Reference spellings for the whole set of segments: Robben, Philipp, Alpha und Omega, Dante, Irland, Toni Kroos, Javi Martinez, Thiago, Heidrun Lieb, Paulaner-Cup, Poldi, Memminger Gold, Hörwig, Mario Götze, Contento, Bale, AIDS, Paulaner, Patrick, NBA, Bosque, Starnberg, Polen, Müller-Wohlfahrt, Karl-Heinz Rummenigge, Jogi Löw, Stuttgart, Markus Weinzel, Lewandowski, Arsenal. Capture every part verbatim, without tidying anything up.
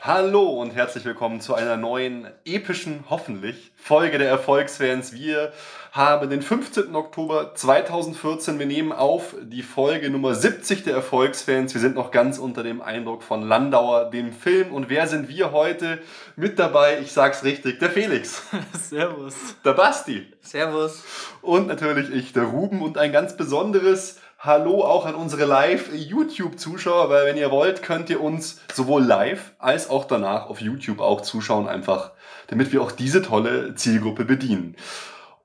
Hallo und herzlich willkommen zu einer neuen epischen, hoffentlich, Folge der Erfolgsfans. Wir haben den fünfzehnten Oktober zweitausendvierzehn. Wir nehmen auf die Folge Nummer siebzig der Erfolgsfans. Wir sind noch ganz unter dem Eindruck von Landauer, dem Film. Und wer sind wir heute mit dabei? Ich sag's richtig, der Felix. Servus. Der Basti. Servus. Und natürlich ich, der Ruben. Und ein ganz besonderes Hallo auch an unsere Live-YouTube-Zuschauer, weil wenn ihr wollt, könnt ihr uns sowohl live als auch danach auf YouTube auch zuschauen, einfach damit wir auch diese tolle Zielgruppe bedienen.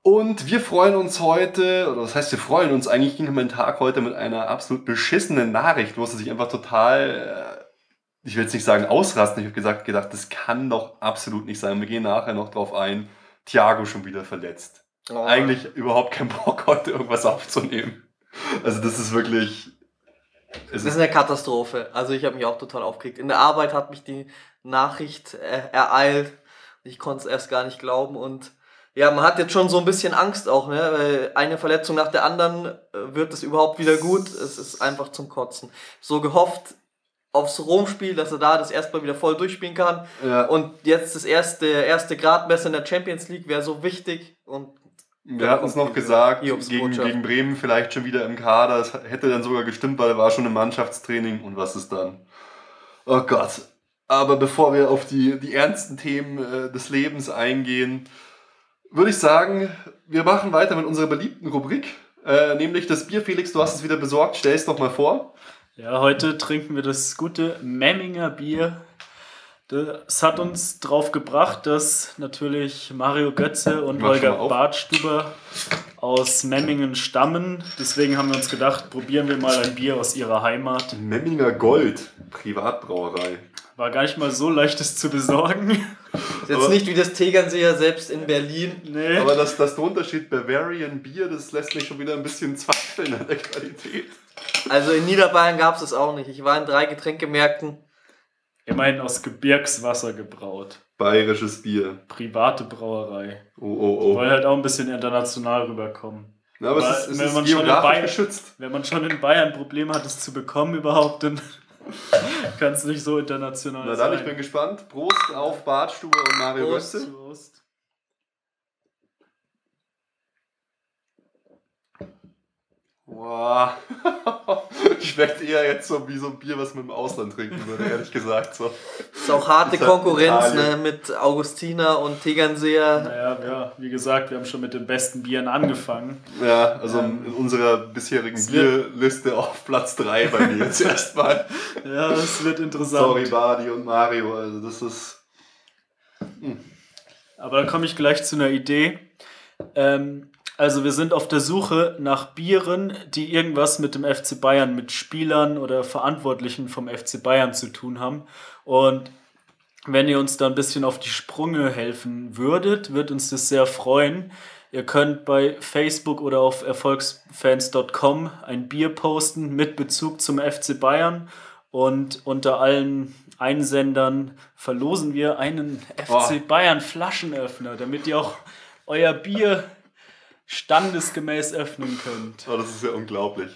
Und wir freuen uns heute, oder das heißt, wir freuen uns eigentlich in den Tag heute mit einer absolut beschissenen Nachricht, wo es sich einfach total, ich will jetzt nicht sagen ausrasten, ich habe gesagt, gedacht, das kann doch absolut nicht sein. Wir gehen nachher noch drauf ein, Thiago schon wieder verletzt. Oh. Eigentlich überhaupt keinen Bock heute irgendwas aufzunehmen. Also das ist wirklich... Das ist eine Katastrophe. Also ich habe mich auch total aufgeregt. In der Arbeit hat mich die Nachricht äh, ereilt. Ich konnte es erst gar nicht glauben und... Ja, man hat jetzt schon so ein bisschen Angst auch, ne? Weil eine Verletzung nach der anderen, wird es überhaupt wieder gut? Es ist einfach zum Kotzen. So gehofft aufs Rom-Spiel, dass er da das erstmal wieder voll durchspielen kann. Ja. Und jetzt das erste, erste Gradmesser in der Champions League wäre so wichtig. Und wir hatten es noch gesagt, gegen, gegen Bremen vielleicht schon wieder im Kader. Das hätte dann sogar gestimmt, weil er war schon im Mannschaftstraining. Und was ist dann? Oh Gott. Aber bevor wir auf die, die ernsten Themen äh, des Lebens eingehen, würde ich sagen, wir machen weiter mit unserer beliebten Rubrik, äh, nämlich das Bier. Felix, du hast es wieder besorgt, stell es doch mal vor. Ja, heute trinken wir das gute Memminger Bier. Das hat uns drauf gebracht, dass natürlich Mario Götze und Holger Badstuber aus Memmingen stammen. Deswegen haben wir uns gedacht, probieren wir mal ein Bier aus ihrer Heimat. Memminger Gold, Privatbrauerei. War gar nicht mal so leicht, es zu besorgen. Ist jetzt aber nicht wie das Tegernseer selbst in Berlin. Nee. Aber das, das drunter steht Bavarian Bier, das lässt mich schon wieder ein bisschen zweifeln an der Qualität. Also in Niederbayern gab es das auch nicht. Ich war in drei Getränkemärkten. Immerhin aus Gebirgswasser gebraut. Bayerisches Bier. Private Brauerei. Oh, oh, oh. Die wollen halt auch ein bisschen international rüberkommen. Na, aber, aber es ist, wenn es man ist schon geografisch in Bayern, geschützt. Wenn man schon in Bayern Probleme hat, es zu bekommen überhaupt, dann kann es nicht so international Na, sein. Na dann, ich bin gespannt. Prost auf Badstuber und Mario Götze. Prost, Prost. Wow. Schmeckt eher jetzt so wie so ein Bier, was man im Ausland trinken würde, ehrlich gesagt. So. Ist auch harte ist halt Konkurrenz, ne, mit Augustiner und Tegernseer. Naja, ja, wie gesagt, wir haben schon mit den besten Bieren angefangen. Ja, also ähm, in unserer bisherigen Bierliste auf Platz drei bei mir jetzt erstmal. Ja, das wird interessant. Sorry, Badi und Mario, also das ist... Mh. Aber da komme ich gleich zu einer Idee. Ähm... Also wir sind auf der Suche nach Bieren, die irgendwas mit dem F C Bayern, mit Spielern oder Verantwortlichen vom F C Bayern zu tun haben. Und wenn ihr uns da ein bisschen auf die Sprünge helfen würdet, wird uns das sehr freuen. Ihr könnt bei Facebook oder auf erfolgsfans punkt com ein Bier posten mit Bezug zum F C Bayern. Und unter allen Einsendern verlosen wir einen F C Bayern Flaschenöffner, damit ihr auch euer Bier standesgemäß öffnen könnt. Oh, das ist ja unglaublich.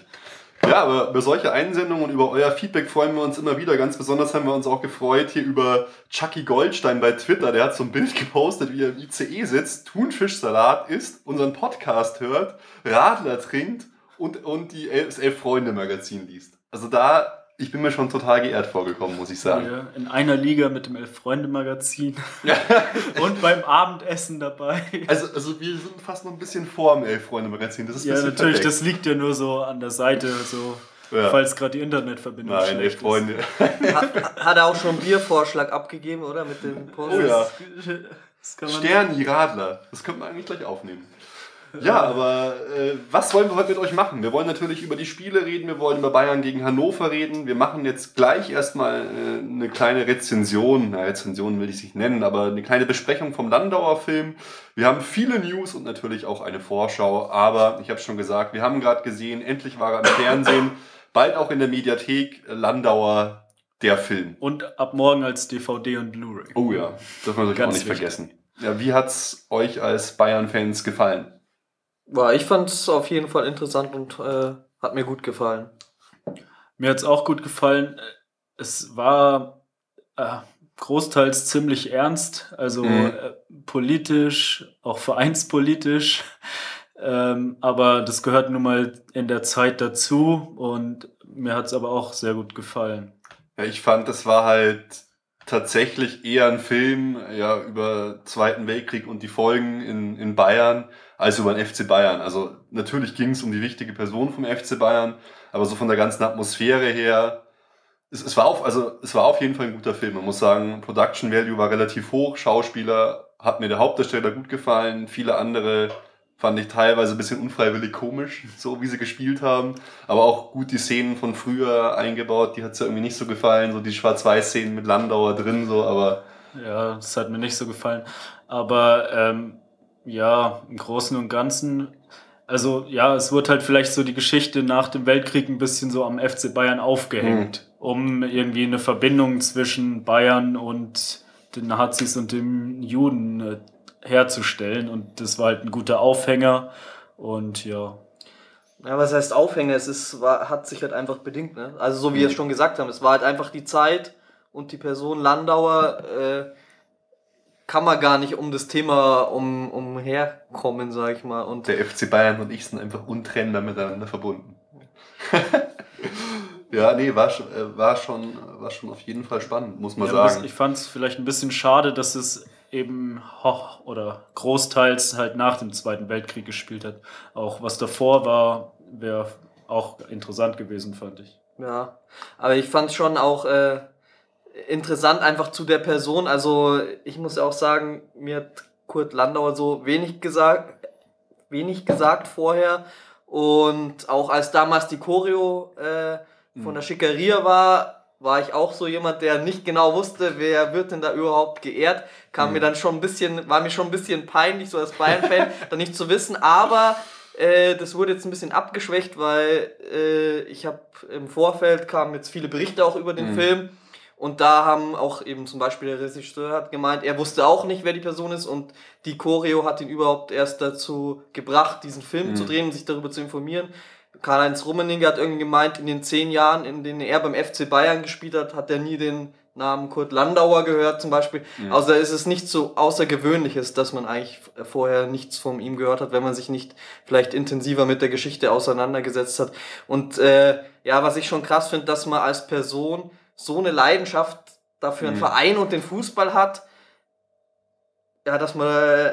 Ja, aber über solche Einsendungen und über euer Feedback freuen wir uns immer wieder. Ganz besonders haben wir uns auch gefreut hier über Chucky Goldstein bei Twitter. Der hat so ein Bild gepostet, wie er im I C E sitzt, Thunfischsalat isst, unseren Podcast hört, Radler trinkt und, und die El- das Elf-Freunde-Magazin liest. Also da, ich bin mir schon total geehrt vorgekommen, muss ich sagen. Ja, in einer Liga mit dem Elf-Freunde-Magazin und beim Abendessen dabei. Also, also wir sind fast noch ein bisschen vor dem Elf-Freunde-Magazin. Das ist ja, natürlich, perfekt. Das liegt ja nur so an der Seite, so ja. Falls gerade die Internetverbindung Nein, Elf-Freunde. Hat, hat er auch schon einen Biervorschlag abgegeben, oder? Mit dem Post? Oh ja. Sterni Radler. Das könnte man eigentlich gleich aufnehmen. Ja, aber äh, was wollen wir heute mit euch machen? Wir wollen natürlich über die Spiele reden, wir wollen über Bayern gegen Hannover reden. Wir machen jetzt gleich erstmal äh, eine kleine Rezension, na Rezension will ich es nicht nennen, aber eine kleine Besprechung vom Landauer Film. Wir haben viele News und natürlich auch eine Vorschau, aber ich habe es schon gesagt, wir haben gerade gesehen, endlich war er im Fernsehen, bald auch in der Mediathek, Landauer, der Film. Und ab morgen als D V D und Blu-ray. Oh ja, dürfen wir natürlich auch nicht vergessen. Ja, wie hat's euch als Bayern-Fans gefallen? Ja, ich fand es auf jeden Fall interessant und äh, hat mir gut gefallen. Mir hat es auch gut gefallen. Es war äh, großteils ziemlich ernst, also mhm. äh, politisch, auch vereinspolitisch. Ähm, aber das gehört nun mal in der Zeit dazu und mir hat es aber auch sehr gut gefallen. Ja, ich fand, das war halt tatsächlich eher ein Film ja, über Zweiten Weltkrieg und die Folgen in, in Bayern als über den F C Bayern. Also natürlich ging es um die wichtige Person vom F C Bayern, aber so von der ganzen Atmosphäre her, es, es, war auf, also, es war auf jeden Fall ein guter Film. Man muss sagen, Production Value war relativ hoch, Schauspieler hat mir der Hauptdarsteller gut gefallen, viele andere fand ich teilweise ein bisschen unfreiwillig komisch, so wie sie gespielt haben. Aber auch gut die Szenen von früher eingebaut, die hat es ja irgendwie nicht so gefallen. So die Schwarz-Weiß-Szenen mit Landauer drin, so, aber... Ja, das hat mir nicht so gefallen. Aber ähm, ja, im Großen und Ganzen... Also ja, es wird halt vielleicht so die Geschichte nach dem Weltkrieg ein bisschen so am F C Bayern aufgehängt, mhm. um irgendwie eine Verbindung zwischen Bayern und den Nazis und den Juden zu äh, herzustellen und das war halt ein guter Aufhänger und ja. Ja, was heißt Aufhänger? Es ist, war, hat sich halt einfach bedingt, ne? Also so wie mhm. wir es schon gesagt haben, es war halt einfach die Zeit und die Person Landauer äh, kann man gar nicht um das Thema um, umherkommen, sag ich mal. Und der F C Bayern und ich sind einfach untrennbar miteinander verbunden. Ja, nee, war, war, schon, war schon auf jeden Fall spannend, muss man ja, sagen. Ich fand es vielleicht ein bisschen schade, dass es eben hoch oder großteils halt nach dem Zweiten Weltkrieg gespielt hat. Auch was davor war, wäre auch interessant gewesen, fand ich. Ja, aber ich fand es schon auch äh, interessant einfach zu der Person. Also ich muss ja auch sagen, mir hat Kurt Landauer so wenig gesagt, wenig gesagt vorher. Und auch als damals die Choreo äh, von der Shaqiri war, war ich auch so jemand, der nicht genau wusste, wer wird denn da überhaupt geehrt. Kam mhm. mir dann schon ein bisschen, war mir schon ein bisschen peinlich, so als Bayern-Fan, da nicht zu wissen. Aber äh, das wurde jetzt ein bisschen abgeschwächt, weil äh, ich habe im Vorfeld kamen jetzt viele Berichte auch über den mhm. Film. Und da haben auch eben zum Beispiel der Regisseur hat gemeint, er wusste auch nicht, wer die Person ist. Und die Choreo hat ihn überhaupt erst dazu gebracht, diesen Film mhm. zu drehen und sich darüber zu informieren. Karl-Heinz Rummenigge hat irgendwie gemeint, in den zehn Jahren, in denen er beim F C Bayern gespielt hat, hat er nie den Namen Kurt Landauer gehört zum Beispiel. Ja. Also da ist es nichts so Außergewöhnliches, dass man eigentlich vorher nichts von ihm gehört hat, wenn man sich nicht vielleicht intensiver mit der Geschichte auseinandergesetzt hat. Und äh, ja, was ich schon krass finde, dass man als Person so eine Leidenschaft dafür einen mhm. Verein und den Fußball hat, ja, dass man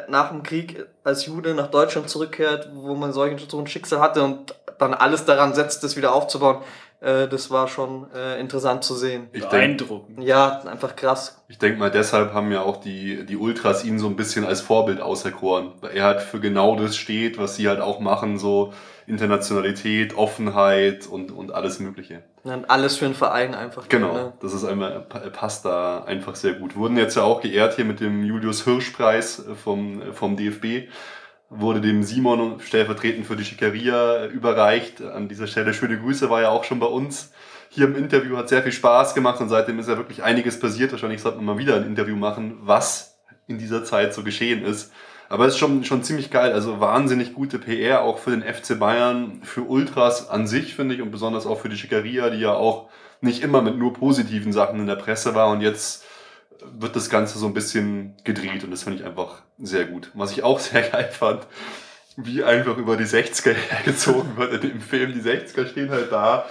nach dem Krieg als Jude nach Deutschland zurückkehrt, wo man solchen, so ein Schicksal hatte und dann alles daran setzt, das wieder aufzubauen. Äh, das war schon äh, interessant zu sehen. Ich Beeindruckend. Denk, ja, einfach krass. Ich denke mal, deshalb haben ja auch die, die Ultras ihn so ein bisschen als Vorbild auserkoren. Weil er halt für genau das steht, was sie halt auch machen, so Internationalität, Offenheit und, und alles Mögliche. Und alles für einen Verein einfach. Genau, ne? Das ist einmal, passt da einfach sehr gut. Wurden jetzt ja auch geehrt hier mit dem Julius-Hirsch-Preis vom, vom D F B. Wurde dem Simon stellvertretend für die Schickeria überreicht. An dieser Stelle schöne Grüße, war ja auch schon bei uns hier im Interview, hat sehr viel Spaß gemacht und seitdem ist ja wirklich einiges passiert. Wahrscheinlich sollten wir mal wieder ein Interview machen, was in dieser Zeit so geschehen ist. Aber es ist schon, schon ziemlich geil, also wahnsinnig gute P R auch für den F C Bayern, für Ultras an sich, finde ich, und besonders auch für die Schickeria, die ja auch nicht immer mit nur positiven Sachen in der Presse war und jetzt wird das Ganze so ein bisschen gedreht und das finde ich einfach sehr gut. Was ich auch sehr geil fand, wie einfach über die sechziger hergezogen wird in dem Film. Die sechziger stehen halt da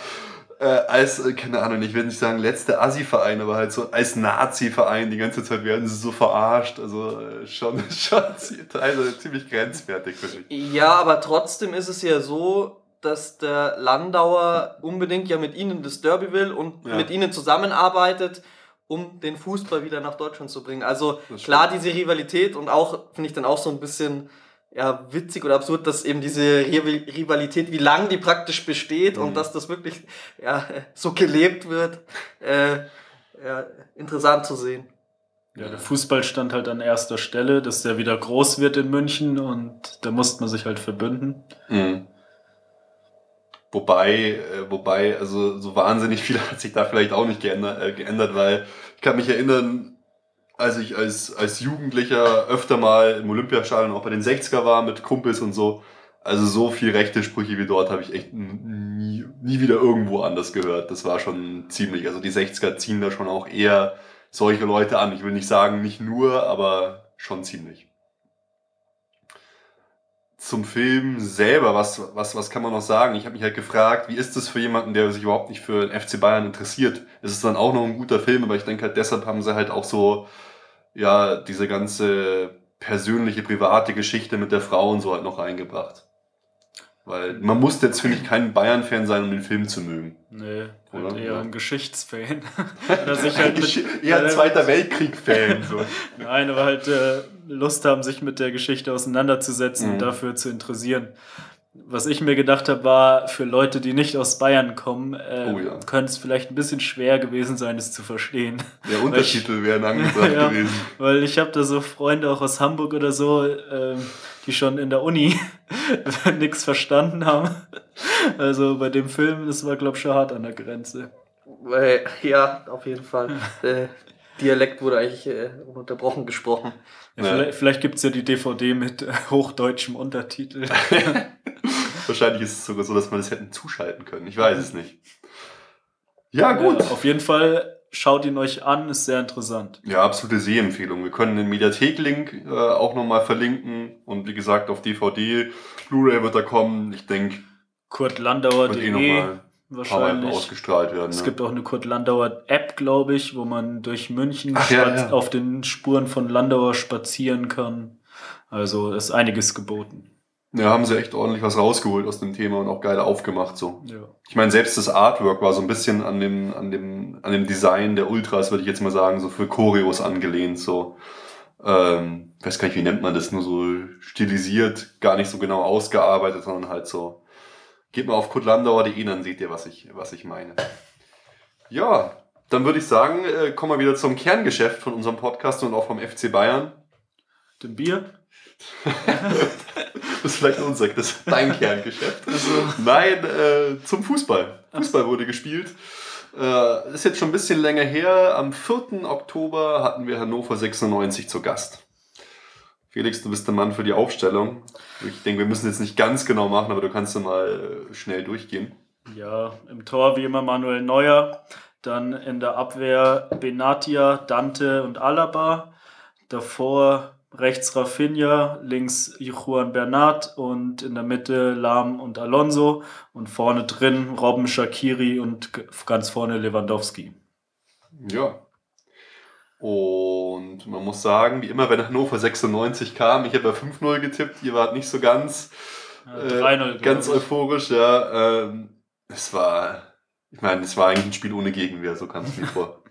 äh, als, keine Ahnung, ich will nicht sagen letzter Assi-Verein, aber halt so als Nazi-Verein. Die ganze Zeit werden sie so verarscht. Also schon, schon also ziemlich grenzwertig, finde ich. Ja, aber trotzdem ist es ja so, dass der Landauer unbedingt ja mit ihnen das Derby will und ja. mit ihnen zusammenarbeitet, um den Fußball wieder nach Deutschland zu bringen. Also klar, diese Rivalität und auch, finde ich dann auch so ein bisschen ja, witzig oder absurd, dass eben diese Rivalität, wie lange die praktisch besteht mhm. und dass das wirklich ja, so gelebt wird, äh, ja, interessant zu sehen. Ja, der Fußball stand halt an erster Stelle, dass der wieder groß wird in München und da musste man sich halt verbünden. Mhm. Wobei, wobei, also so wahnsinnig viel hat sich da vielleicht auch nicht geändert, äh, geändert, weil ich kann mich erinnern, als ich als, als Jugendlicher öfter mal im Olympiastadion, auch bei den sechziger war mit Kumpels und so. Also so viel rechte Sprüche wie dort habe ich echt nie, nie wieder irgendwo anders gehört. Das war schon ziemlich, also die sechziger ziehen da schon auch eher solche Leute an. Ich will nicht sagen, nicht nur, aber schon ziemlich. Zum Film selber, was, was, was kann man noch sagen? Ich habe mich halt gefragt, wie ist das für jemanden, der sich überhaupt nicht für den F C Bayern interessiert? Ist es dann auch noch ein guter Film? Aber ich denke halt, deshalb haben sie halt auch so, ja, diese ganze persönliche, private Geschichte mit der Frau und so halt noch reingebracht. Weil man muss jetzt, finde ich, kein Bayern-Fan sein, um den Film zu mögen. Nee, halt eher ein Geschichtsfan. Oder sich halt mit, eher ein äh, Zweiter Weltkrieg-Fan. So. Nein, aber halt äh, Lust haben, sich mit der Geschichte auseinanderzusetzen mhm. und dafür zu interessieren. Was ich mir gedacht habe, war, für Leute, die nicht aus Bayern kommen, äh, oh, ja. könnte es vielleicht ein bisschen schwer gewesen sein, es zu verstehen. Der Untertitel wäre angebracht ja, gewesen. Weil ich habe da so Freunde auch aus Hamburg oder so, äh, die schon in der Uni nichts verstanden haben. Also bei dem Film, das war, glaube ich, schon hart an der Grenze. Ja, auf jeden Fall. Der Dialekt wurde eigentlich äh, ununterbrochen gesprochen. Ja, ja. Vielleicht, vielleicht gibt es ja die D V D mit äh, hochdeutschem Untertitel. Wahrscheinlich ist es sogar so, dass man das hätten zuschalten können. Ich weiß es nicht. Ja, gut. Ja, auf jeden Fall schaut ihn euch an, ist sehr interessant. Ja, absolute Sehempfehlung. Wir können den Mediathek-Link äh, auch nochmal verlinken. Und wie gesagt, auf D V D, Blu-ray wird er kommen. Ich denke, Kurt Landauer eh nochmal wahrscheinlich ausgestrahlt werden. Es ne? gibt auch eine Kurt Landauer-App, glaube ich, wo man durch München Ach, ja, ja. auf den Spuren von Landauer spazieren kann. Also ist einiges geboten. Ja, haben sie echt ordentlich was rausgeholt aus dem Thema und auch geil aufgemacht so. Ja. Ich meine, selbst das Artwork war so ein bisschen an dem, an dem, an dem Design der Ultras, würde ich jetzt mal sagen, so für Choreos angelehnt. So, ähm, weiß gar nicht, wie nennt man das? Nur so stilisiert, gar nicht so genau ausgearbeitet, sondern halt so. Geht mal auf kurt landauer punkt de, dann seht ihr, was ich, was ich meine. Ja, dann würde ich sagen, äh, kommen wir wieder zum Kerngeschäft von unserem Podcast und auch vom F C Bayern. Dem Bier. Das ist vielleicht unser, das ist dein Kerngeschäft. Also. Nein, äh, zum Fußball. Fußball wurde gespielt. Äh, ist jetzt schon ein bisschen länger her. Am vierten Oktober hatten wir Hannover sechsundneunzig zu Gast. Felix, du bist der Mann für die Aufstellung. Ich denke, wir müssen jetzt nicht ganz genau machen, aber du kannst ja mal schnell durchgehen. Ja, im Tor wie immer Manuel Neuer. Dann in der Abwehr Benatia, Dante und Alaba. Davor rechts Rafinha, links Juan Bernat und in der Mitte Lahm und Alonso und vorne drin Robben, Shaqiri und ganz vorne Lewandowski. Ja. Und man muss sagen, wie immer, wenn Hannover sechsundneunzig kam, ich habe ja fünf null getippt, ihr wart nicht so ganz, ja, äh, ganz euphorisch. Ja, ähm, es war, ich meine, es war eigentlich ein Spiel ohne Gegenwehr, so kam es mir vor.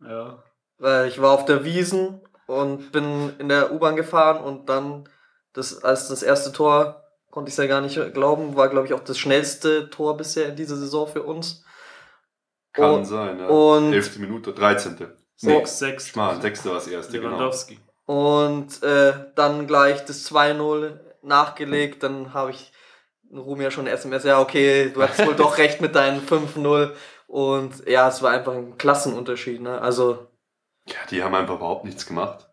Ja. Ich war auf der Wiesn und bin in der U-Bahn gefahren und dann, das, als das erste Tor, konnte ich es ja gar nicht glauben, war, glaube ich, auch das schnellste Tor bisher in dieser Saison für uns. Kann und, sein, ja. Und elfte Minute, dreizehnte So, sechste Schmal, sechste war das erste, genau. Und äh, dann gleich das zwei null nachgelegt, dann habe ich Ruhm ja schon eine S M S, ja okay, du hattest wohl doch recht mit deinen fünf null und ja, es war einfach ein Klassenunterschied, ne, also... Ja, die haben einfach überhaupt nichts gemacht.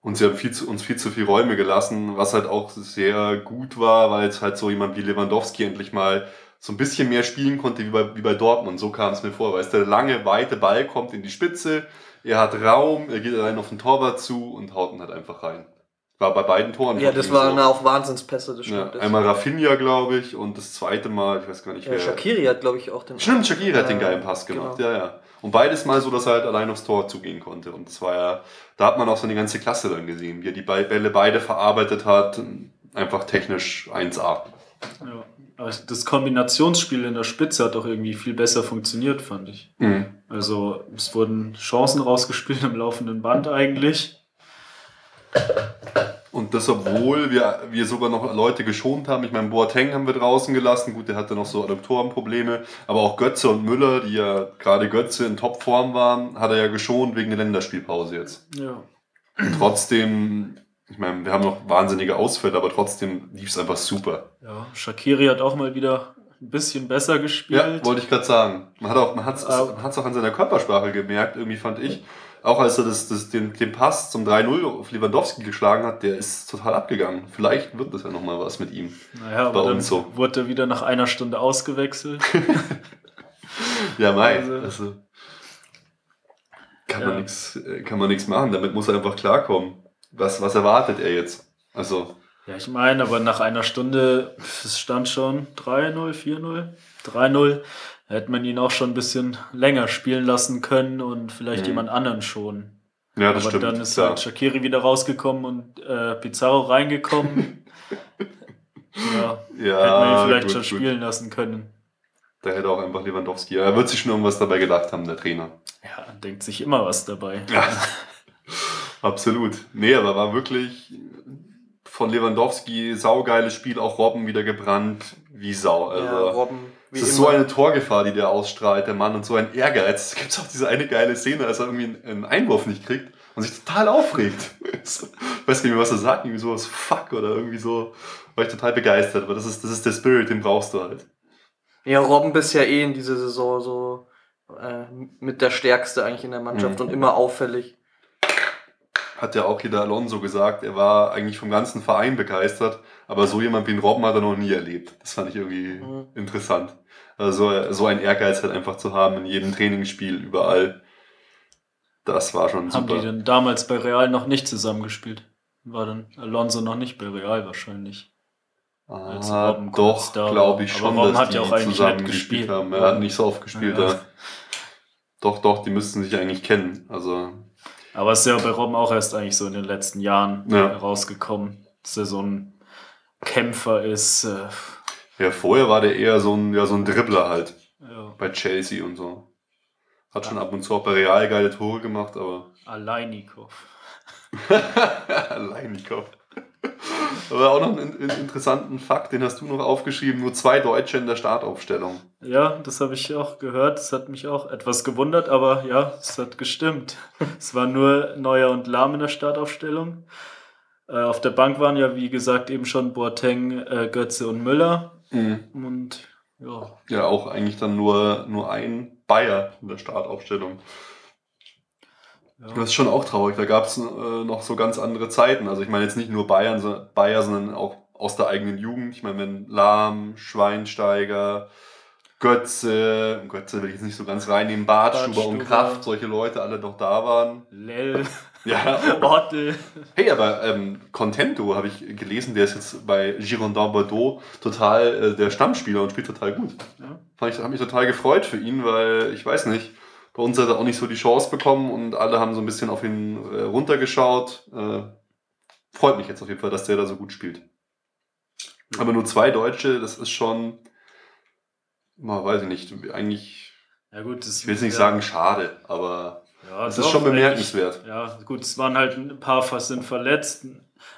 Und sie haben viel zu, uns viel zu viel Räume gelassen, was halt auch sehr gut war, weil jetzt halt so jemand wie Lewandowski endlich mal so ein bisschen mehr spielen konnte wie bei, wie bei Dortmund. So kam es mir vor, weil der lange, weite Ball kommt in die Spitze, er hat Raum, er geht allein auf den Torwart zu und haut ihn halt einfach rein. War bei beiden Toren. Ja, das waren auch Wahnsinnspässe, das stimmt. Ja, einmal Rafinha, glaube ich, und das zweite Mal, ich weiß gar nicht ja, wer. Shaqiri hat, glaube ich, auch den... Stimmt, Shaqiri äh, hat den geilen Pass gemacht, genau. ja, ja. Und beides Mal so, dass er halt allein aufs Tor zugehen konnte. Und das war ja, da hat man auch so eine ganze Klasse dann gesehen, wie er die Bälle beide verarbeitet hat, einfach technisch eins A. Ja, aber das Kombinationsspiel in der Spitze hat doch irgendwie viel besser funktioniert, fand ich. Mhm. Also es wurden Chancen rausgespielt im laufenden Band eigentlich. Und das, obwohl wir, wir sogar noch Leute geschont haben. Ich meine, Boateng haben wir draußen gelassen. Gut, der hatte noch so Adaptorenprobleme. Aber auch Götze und Müller, die ja gerade Götze in Topform waren, hat er ja geschont wegen der Länderspielpause jetzt. Ja. Und trotzdem, ich meine, wir haben noch wahnsinnige Ausfälle, aber trotzdem lief es einfach super. Ja, Shaqiri hat auch mal wieder ein bisschen besser gespielt. Ja, wollte ich gerade sagen. Man hat es auch, man hat's, man hat's auch an seiner Körpersprache gemerkt, irgendwie fand ich. auch als er das, das, den, den Pass zum drei null auf Lewandowski geschlagen hat, der ist total abgegangen. Vielleicht wird das ja nochmal was mit ihm. Naja, aber bei uns dann so. Wurde er wieder nach einer Stunde ausgewechselt. Ja, mei. Also, also, kann, ja. Man nix, kann man nichts machen. Damit muss er einfach klarkommen. Was, was erwartet er jetzt? Also, ja, ich meine, aber nach einer Stunde, es stand schon drei null, vier null, drei null. Hätte man ihn auch schon ein bisschen länger spielen lassen können und vielleicht mhm. jemand anderen schon. Ja, das aber stimmt. Aber dann ist ja. halt Shaqiri wieder rausgekommen und äh, Pizarro reingekommen. ja, ja, hätte man ihn vielleicht gut, schon spielen gut. lassen können. Da hätte auch einfach Lewandowski, er wird sich schon irgendwas dabei gedacht haben, der Trainer. Ja, denkt sich immer was dabei. Ja, absolut. Nee, aber war wirklich von Lewandowski saugeiles Spiel, auch Robben wieder gebrannt, wie Sau. Also, ja, Robben. Es ist immer so eine Torgefahr, die der ausstrahlt, der Mann, und so ein Ehrgeiz. Es gibt auch diese eine geile Szene, als er irgendwie einen Einwurf nicht kriegt und sich total aufregt. Ich weiß nicht mehr, was er sagt, irgendwie sowas Fuck oder irgendwie so. War ich total begeistert, aber das ist, das ist der Spirit, den brauchst du halt. Ja, Robben bisher eh in dieser Saison so äh, mit der Stärkste eigentlich in der Mannschaft mhm. und immer auffällig. Hat ja auch jeder Alonso gesagt, er war eigentlich vom ganzen Verein begeistert, aber so jemand wie ein Robben hat er noch nie erlebt. Das fand ich irgendwie mhm. interessant. Also so ein Ehrgeiz halt einfach zu haben in jedem Trainingsspiel, überall. Das war schon haben super. Haben die denn damals bei Real noch nicht zusammengespielt? War dann Alonso noch nicht bei Real wahrscheinlich? Ah, doch, glaube ich schon, dass die ja zusammen gespielt haben. Er hat nicht so oft gespielt. Ja. Ja. Doch, doch, die müssten sich eigentlich kennen. Also... Aber es ist ja bei Robben auch erst eigentlich so in den letzten Jahren ja. rausgekommen, dass er so ein Kämpfer ist. Ja, vorher war der eher so ein, ja, so ein Dribbler halt. Ja. Bei Chelsea und so. Hat schon ab und zu auch bei Real geile Tore gemacht, aber... Aleinikow. Aleinikow. Aber auch noch einen interessanten Fakt, den hast du noch aufgeschrieben, nur zwei Deutsche in der Startaufstellung. Ja, das habe ich auch gehört, das hat mich auch etwas gewundert, aber ja, es hat gestimmt. Es waren nur Neuer und Lahm in der Startaufstellung. Äh, auf der Bank waren ja, wie gesagt, eben schon Boateng, äh, Götze und Müller. Mhm. Und ja. Ja, auch eigentlich dann nur, nur ein Bayer in der Startaufstellung. Ja. Das ist schon auch traurig, da gab es äh, noch so ganz andere Zeiten. Also ich meine jetzt nicht nur Bayern, so, Bayern, sondern auch aus der eigenen Jugend. Ich meine, wenn Lahm, Schweinsteiger, Götze, Götze will ich jetzt nicht so ganz reinnehmen, Badstuber und Kraft, solche Leute alle noch da waren. Lell, ja, Ortel. Hey, aber ähm, Contento habe ich gelesen, der ist jetzt bei Girondin Bordeaux total äh, der Stammspieler und spielt total gut. Ja. Fand ich, habe mich total gefreut für ihn, weil ich weiß nicht, bei uns hat er auch nicht so die Chance bekommen und alle haben so ein bisschen auf ihn äh, runtergeschaut. Äh, freut mich jetzt auf jeden Fall, dass der da so gut spielt. Ja. Aber nur zwei Deutsche, das ist schon, man weiß ich nicht, eigentlich, ja gut, das ich will jetzt nicht ja. sagen schade, aber ja, es ist schon bemerkenswert. Ja gut, es waren halt ein paar fast sind verletzt,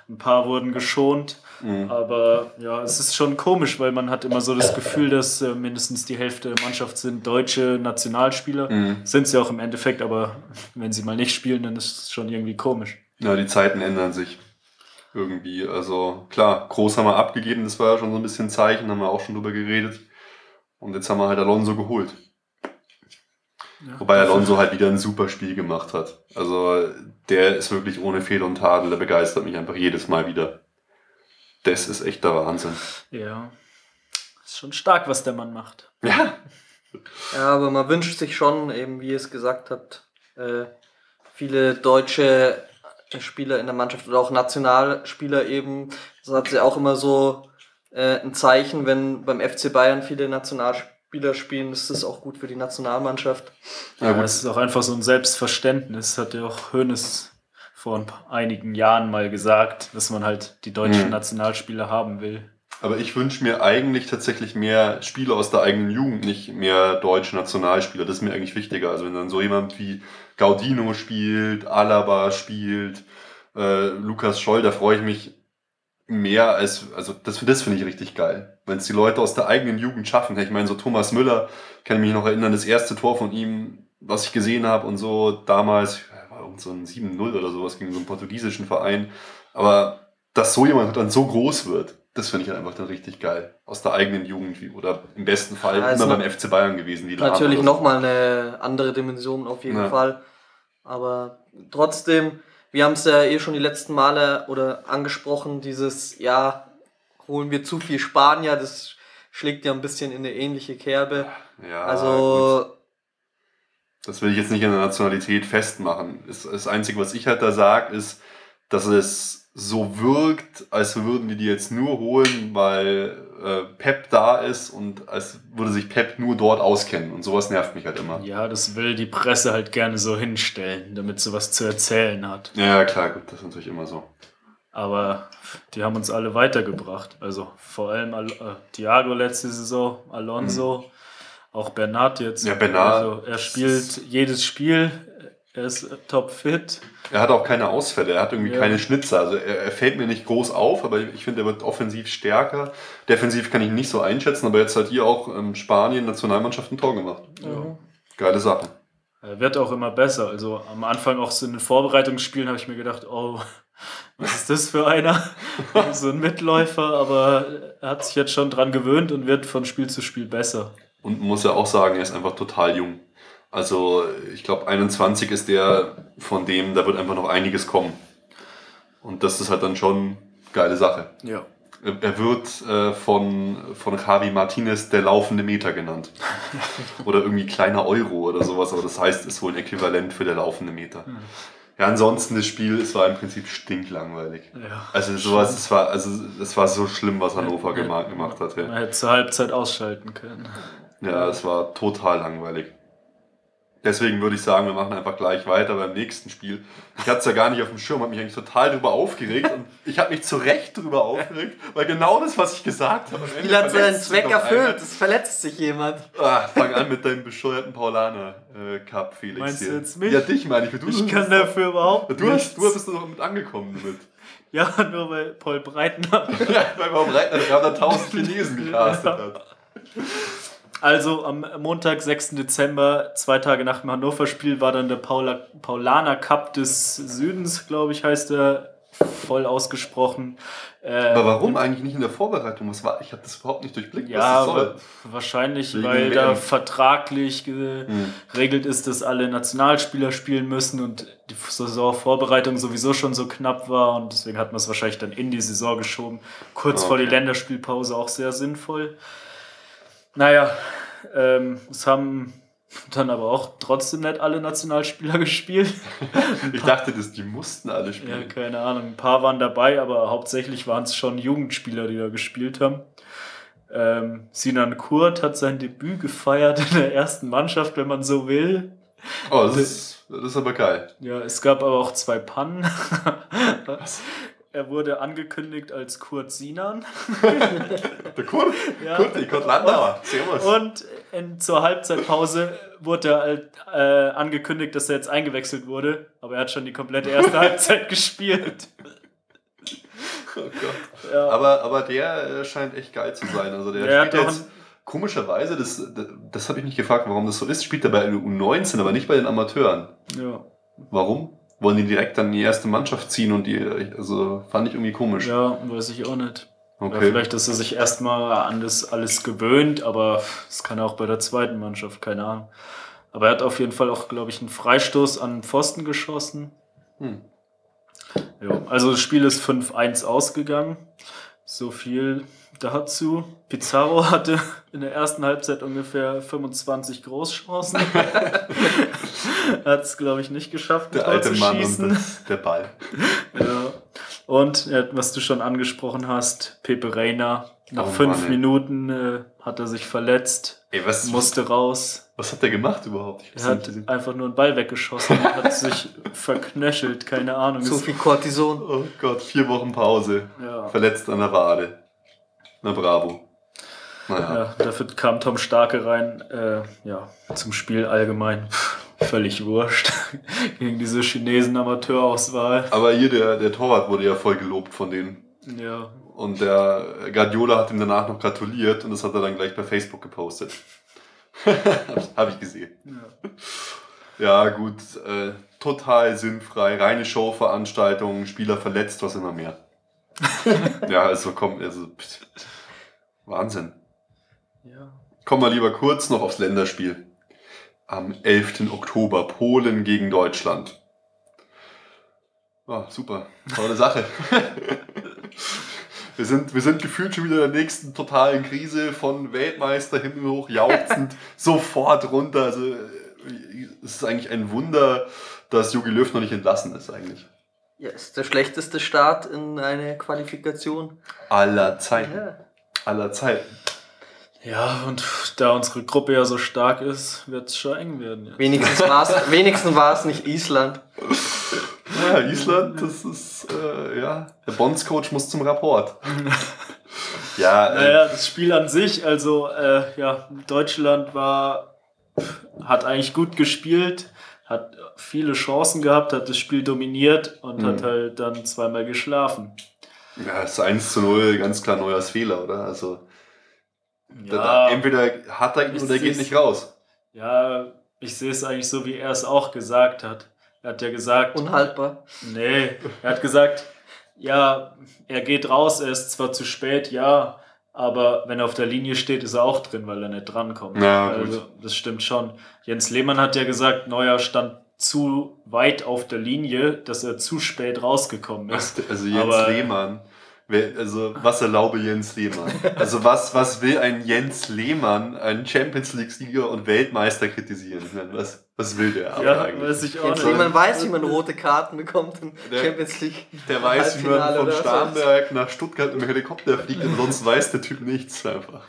ein paar wurden geschont, mhm. aber ja, es ist schon komisch, weil man hat immer so das Gefühl, dass äh, mindestens die Hälfte der Mannschaft sind deutsche Nationalspieler, mhm. sind sie auch im Endeffekt, aber wenn sie mal nicht spielen, dann ist es schon irgendwie komisch. Ja, die Zeiten ändern sich irgendwie, also klar, Kroos haben wir abgegeben, das war ja schon so ein bisschen Zeichen, haben wir auch schon drüber geredet und jetzt haben wir halt Alonso geholt. Ja. Wobei Alonso halt wieder ein super Spiel gemacht hat. Also der ist wirklich ohne Fehl und Tadel, der begeistert mich einfach jedes Mal wieder. Das ist echt der Wahnsinn. Ja, ist schon stark, was der Mann macht. Ja, ja, aber man wünscht sich schon, eben wie ihr es gesagt habt, viele deutsche Spieler in der Mannschaft oder auch Nationalspieler eben. Das hat sie auch immer so ein Zeichen, wenn beim F C Bayern viele Nationalspieler Spieler spielen, ist das auch gut für die Nationalmannschaft. Ja, ja, es ist auch einfach so ein Selbstverständnis, hat ja auch Hoeneß vor einigen Jahren mal gesagt, dass man halt die deutschen mhm. Nationalspieler haben will. Aber ich wünsche mir eigentlich tatsächlich mehr Spieler aus der eigenen Jugend, nicht mehr deutsche Nationalspieler. Das ist mir eigentlich wichtiger. Also wenn dann so jemand wie Gaudino spielt, Alaba spielt, äh, Lukas Scholl, da freue ich mich mehr als, also das, das finde ich richtig geil. Wenn es die Leute aus der eigenen Jugend schaffen. Ich meine, so Thomas Müller, kann ich mich noch erinnern, das erste Tor von ihm, was ich gesehen habe und so, damals, war irgend so ein sieben null oder sowas gegen so einen portugiesischen Verein. Aber dass so jemand dann so groß wird, das finde ich halt einfach dann richtig geil. Aus der eigenen Jugend oder im besten Fall ja, immer beim F C Bayern gewesen. Die natürlich nochmal eine andere Dimension auf jeden ja. Fall. Aber trotzdem, wir haben es ja eh schon die letzten Male oder angesprochen, dieses, ja, holen wir zu viel Spanier, das schlägt ja ein bisschen in eine ähnliche Kerbe. Ja, also gut. Das will ich jetzt nicht in der Nationalität festmachen. Das Einzige, was ich halt da sage, ist, dass es so wirkt, als würden wir die jetzt nur holen, weil äh, Pep da ist und als würde sich Pep nur dort auskennen. Und sowas nervt mich halt immer. Ja, das will die Presse halt gerne so hinstellen, damit sie was zu erzählen hat. Ja, klar, gut, das ist natürlich immer so. Aber die haben uns alle weitergebracht. Also vor allem Al- äh, Thiago letzte Saison, Alonso, mhm. auch Bernat jetzt. Ja, Bernat. Also er spielt jedes Spiel, er ist topfit. Er hat auch keine Ausfälle, er hat irgendwie ja. keine Schnitzer. Also er, er fällt mir nicht groß auf, aber ich, ich finde, er wird offensiv stärker. Defensiv kann ich ihn nicht so einschätzen, aber jetzt hat hier auch ähm, Spanien Nationalmannschaft ein Tor gemacht. Ja. Geile Sache. Er wird auch immer besser. Also am Anfang auch so in den Vorbereitungsspielen habe ich mir gedacht, oh, was ist das für einer? So ein Mitläufer, aber er hat sich jetzt schon dran gewöhnt und wird von Spiel zu Spiel besser. Und man muss ja auch sagen, er ist einfach total jung. Also ich glaube einundzwanzig ist der, von dem, da wird einfach noch einiges kommen. Und das ist halt dann schon eine geile Sache. Ja. Er wird äh, von, von Javi Martinez der laufende Meter genannt. Oder irgendwie kleiner Euro oder sowas. Aber das heißt, ist wohl ein Äquivalent für der laufende Meter. Hm. Ja, ansonsten das Spiel, es war im Prinzip stinklangweilig. Ja, also sowas, es war, also es war so schlimm, was Hannover ja, gemacht, gemacht hat. Ja. Man hätte zur Halbzeit ausschalten können. Ja, es war total langweilig. Deswegen würde ich sagen, wir machen einfach gleich weiter beim nächsten Spiel. Ich hatte es ja gar nicht auf dem Schirm, habe mich eigentlich total drüber aufgeregt. Und ich habe mich zu Recht drüber aufgeregt, weil genau das, was ich gesagt habe. Das Spiel hat seinen Zweck erfüllt, es verletzt sich jemand. Ach, fang an mit deinem bescheuerten Paulaner-Cup, Felix. Meinst hier. Du jetzt mich? Ja, dich meine ich. Du ich kann dafür überhaupt du nichts. Hast, du bist doch mit angekommen damit. Ja, nur weil Paul Breitner... ja, weil Paul Breitner gerade tausend Chinesen gecastet hat. Also am Montag, sechsten Dezember, zwei Tage nach dem Hannover-Spiel, war dann der Paula, Paulaner Cup des Südens, glaube ich, heißt er, voll ausgesprochen. Ähm, aber warum eigentlich nicht in der Vorbereitung? Was war? Ich habe das überhaupt nicht durchblickt, ja, was das soll. Wahrscheinlich, wegen weil da vertraglich geregelt ist, dass alle Nationalspieler spielen müssen und die Saisonvorbereitung sowieso schon so knapp war und deswegen hat man es wahrscheinlich dann in die Saison geschoben. Kurz okay. vor die Länderspielpause auch sehr sinnvoll. Naja, ähm, es haben dann aber auch trotzdem nicht alle Nationalspieler gespielt. Ich dachte, dass die mussten alle spielen. Ja, keine Ahnung. Ein paar waren dabei, aber hauptsächlich waren es schon Jugendspieler, die da gespielt haben. Ähm, Sinan Kurt hat sein Debüt gefeiert in der ersten Mannschaft, wenn man so will. Oh, das, das, ist, das ist aber geil. Ja, es gab aber auch zwei Pannen. Was? Er wurde angekündigt als Kurt Sinan. Der Kurt? Ja. Kurt, Kurt Landauer. Servus. Und in, zur Halbzeitpause wurde er äh, angekündigt, dass er jetzt eingewechselt wurde. Aber er hat schon die komplette erste Halbzeit gespielt. Oh Gott. Ja. Aber, aber der scheint echt geil zu sein. Also der, der spielt hat jetzt komischerweise, das, das, das habe ich mich gefragt, warum das so ist, spielt er bei U neunzehn, aber nicht bei den Amateuren. Ja. Warum? Wollen die direkt dann die erste Mannschaft ziehen und die, also fand ich irgendwie komisch. Ja, weiß ich auch nicht. Okay. Ja, vielleicht, dass er sich erstmal an das alles gewöhnt, aber es kann auch bei der zweiten Mannschaft, keine Ahnung. Aber er hat auf jeden Fall auch, glaube ich, einen Freistoß an den Pfosten geschossen. Hm. Ja, also das Spiel ist fünf eins ausgegangen. So viel dazu. Pizarro hatte in der ersten Halbzeit ungefähr fünfundzwanzig Großchancen. Hat es, glaube ich, nicht geschafft, der alte Mann schießen. Und das, der Ball. Ja. Und, was du schon angesprochen hast, Pepe Reina, nach oh, fünf Mann, Minuten äh, hat er sich verletzt, ey, was, musste raus. Was hat er gemacht überhaupt? Er hat einfach nur einen Ball weggeschossen und hat sich verknöchelt, keine Ahnung. So viel Cortison. Oh Gott, vier Wochen Pause, ja. Verletzt an der Wade. Na bravo. Naja. Ja, dafür kam Tom Starke rein, äh, ja, zum Spiel allgemein. Völlig wurscht gegen diese Chinesen-Amateurauswahl. Aber hier, der, der Torwart wurde ja voll gelobt von denen. Ja. Und der Guardiola hat ihm danach noch gratuliert und das hat er dann gleich bei Facebook gepostet. Habe ich gesehen. Ja, ja gut. Äh, total sinnfrei, reine Showveranstaltung, Spieler verletzt, was immer mehr. Ja, also komm, also pff, Wahnsinn. Ja. Kommen wir lieber kurz noch aufs Länderspiel. am elften Oktober, Polen gegen Deutschland. Oh, super, tolle Sache. Wir sind, wir sind gefühlt schon wieder in der nächsten totalen Krise, von Weltmeister hinten hoch jauchzend, sofort runter. Also es ist eigentlich ein Wunder, dass Jogi Löw noch nicht entlassen ist eigentlich. Ja, ist der schlechteste Start in eine Qualifikation aller Zeiten. Ja. Aller Zeiten. Ja, und da unsere Gruppe ja so stark ist, wird es schon eng werden. Jetzt. Wenigstens war es wenigstens war's nicht Island. Ja, Island, das ist, äh, ja, der Bonds-Coach muss zum Rapport. Ja, äh, naja, das Spiel an sich, also, äh, ja, Deutschland war, hat eigentlich gut gespielt, hat viele Chancen gehabt, hat das Spiel dominiert und mhm. hat halt dann zweimal geschlafen. Ja, das eins zu null, ganz klar Neuers Fehler, oder? Also, ja, da, entweder hat er ihn oder er geht nicht raus. Ja, ich sehe es eigentlich so, wie er es auch gesagt hat. Er hat ja gesagt... Unhaltbar. Nee, er hat gesagt, ja, er geht raus, er ist zwar zu spät, ja, aber wenn er auf der Linie steht, ist er auch drin, weil er nicht drankommt. Ja, also, gut. Das stimmt schon. Jens Lehmann hat ja gesagt, Neuer stand zu weit auf der Linie, dass er zu spät rausgekommen ist. Also Jens aber, Lehmann... Also, was erlaube Jens Lehmann? Also, was, was will ein Jens Lehmann, ein Champions-League-Sieger und Weltmeister, kritisieren? Was, was will der aber ja, eigentlich? Weiß ich auch Jens nicht. Lehmann weiß, wie man rote Karten bekommt in der Champions-League. Der weiß, wie man von Starnberg so nach Stuttgart im Helikopter fliegt, und sonst weiß der Typ nichts einfach.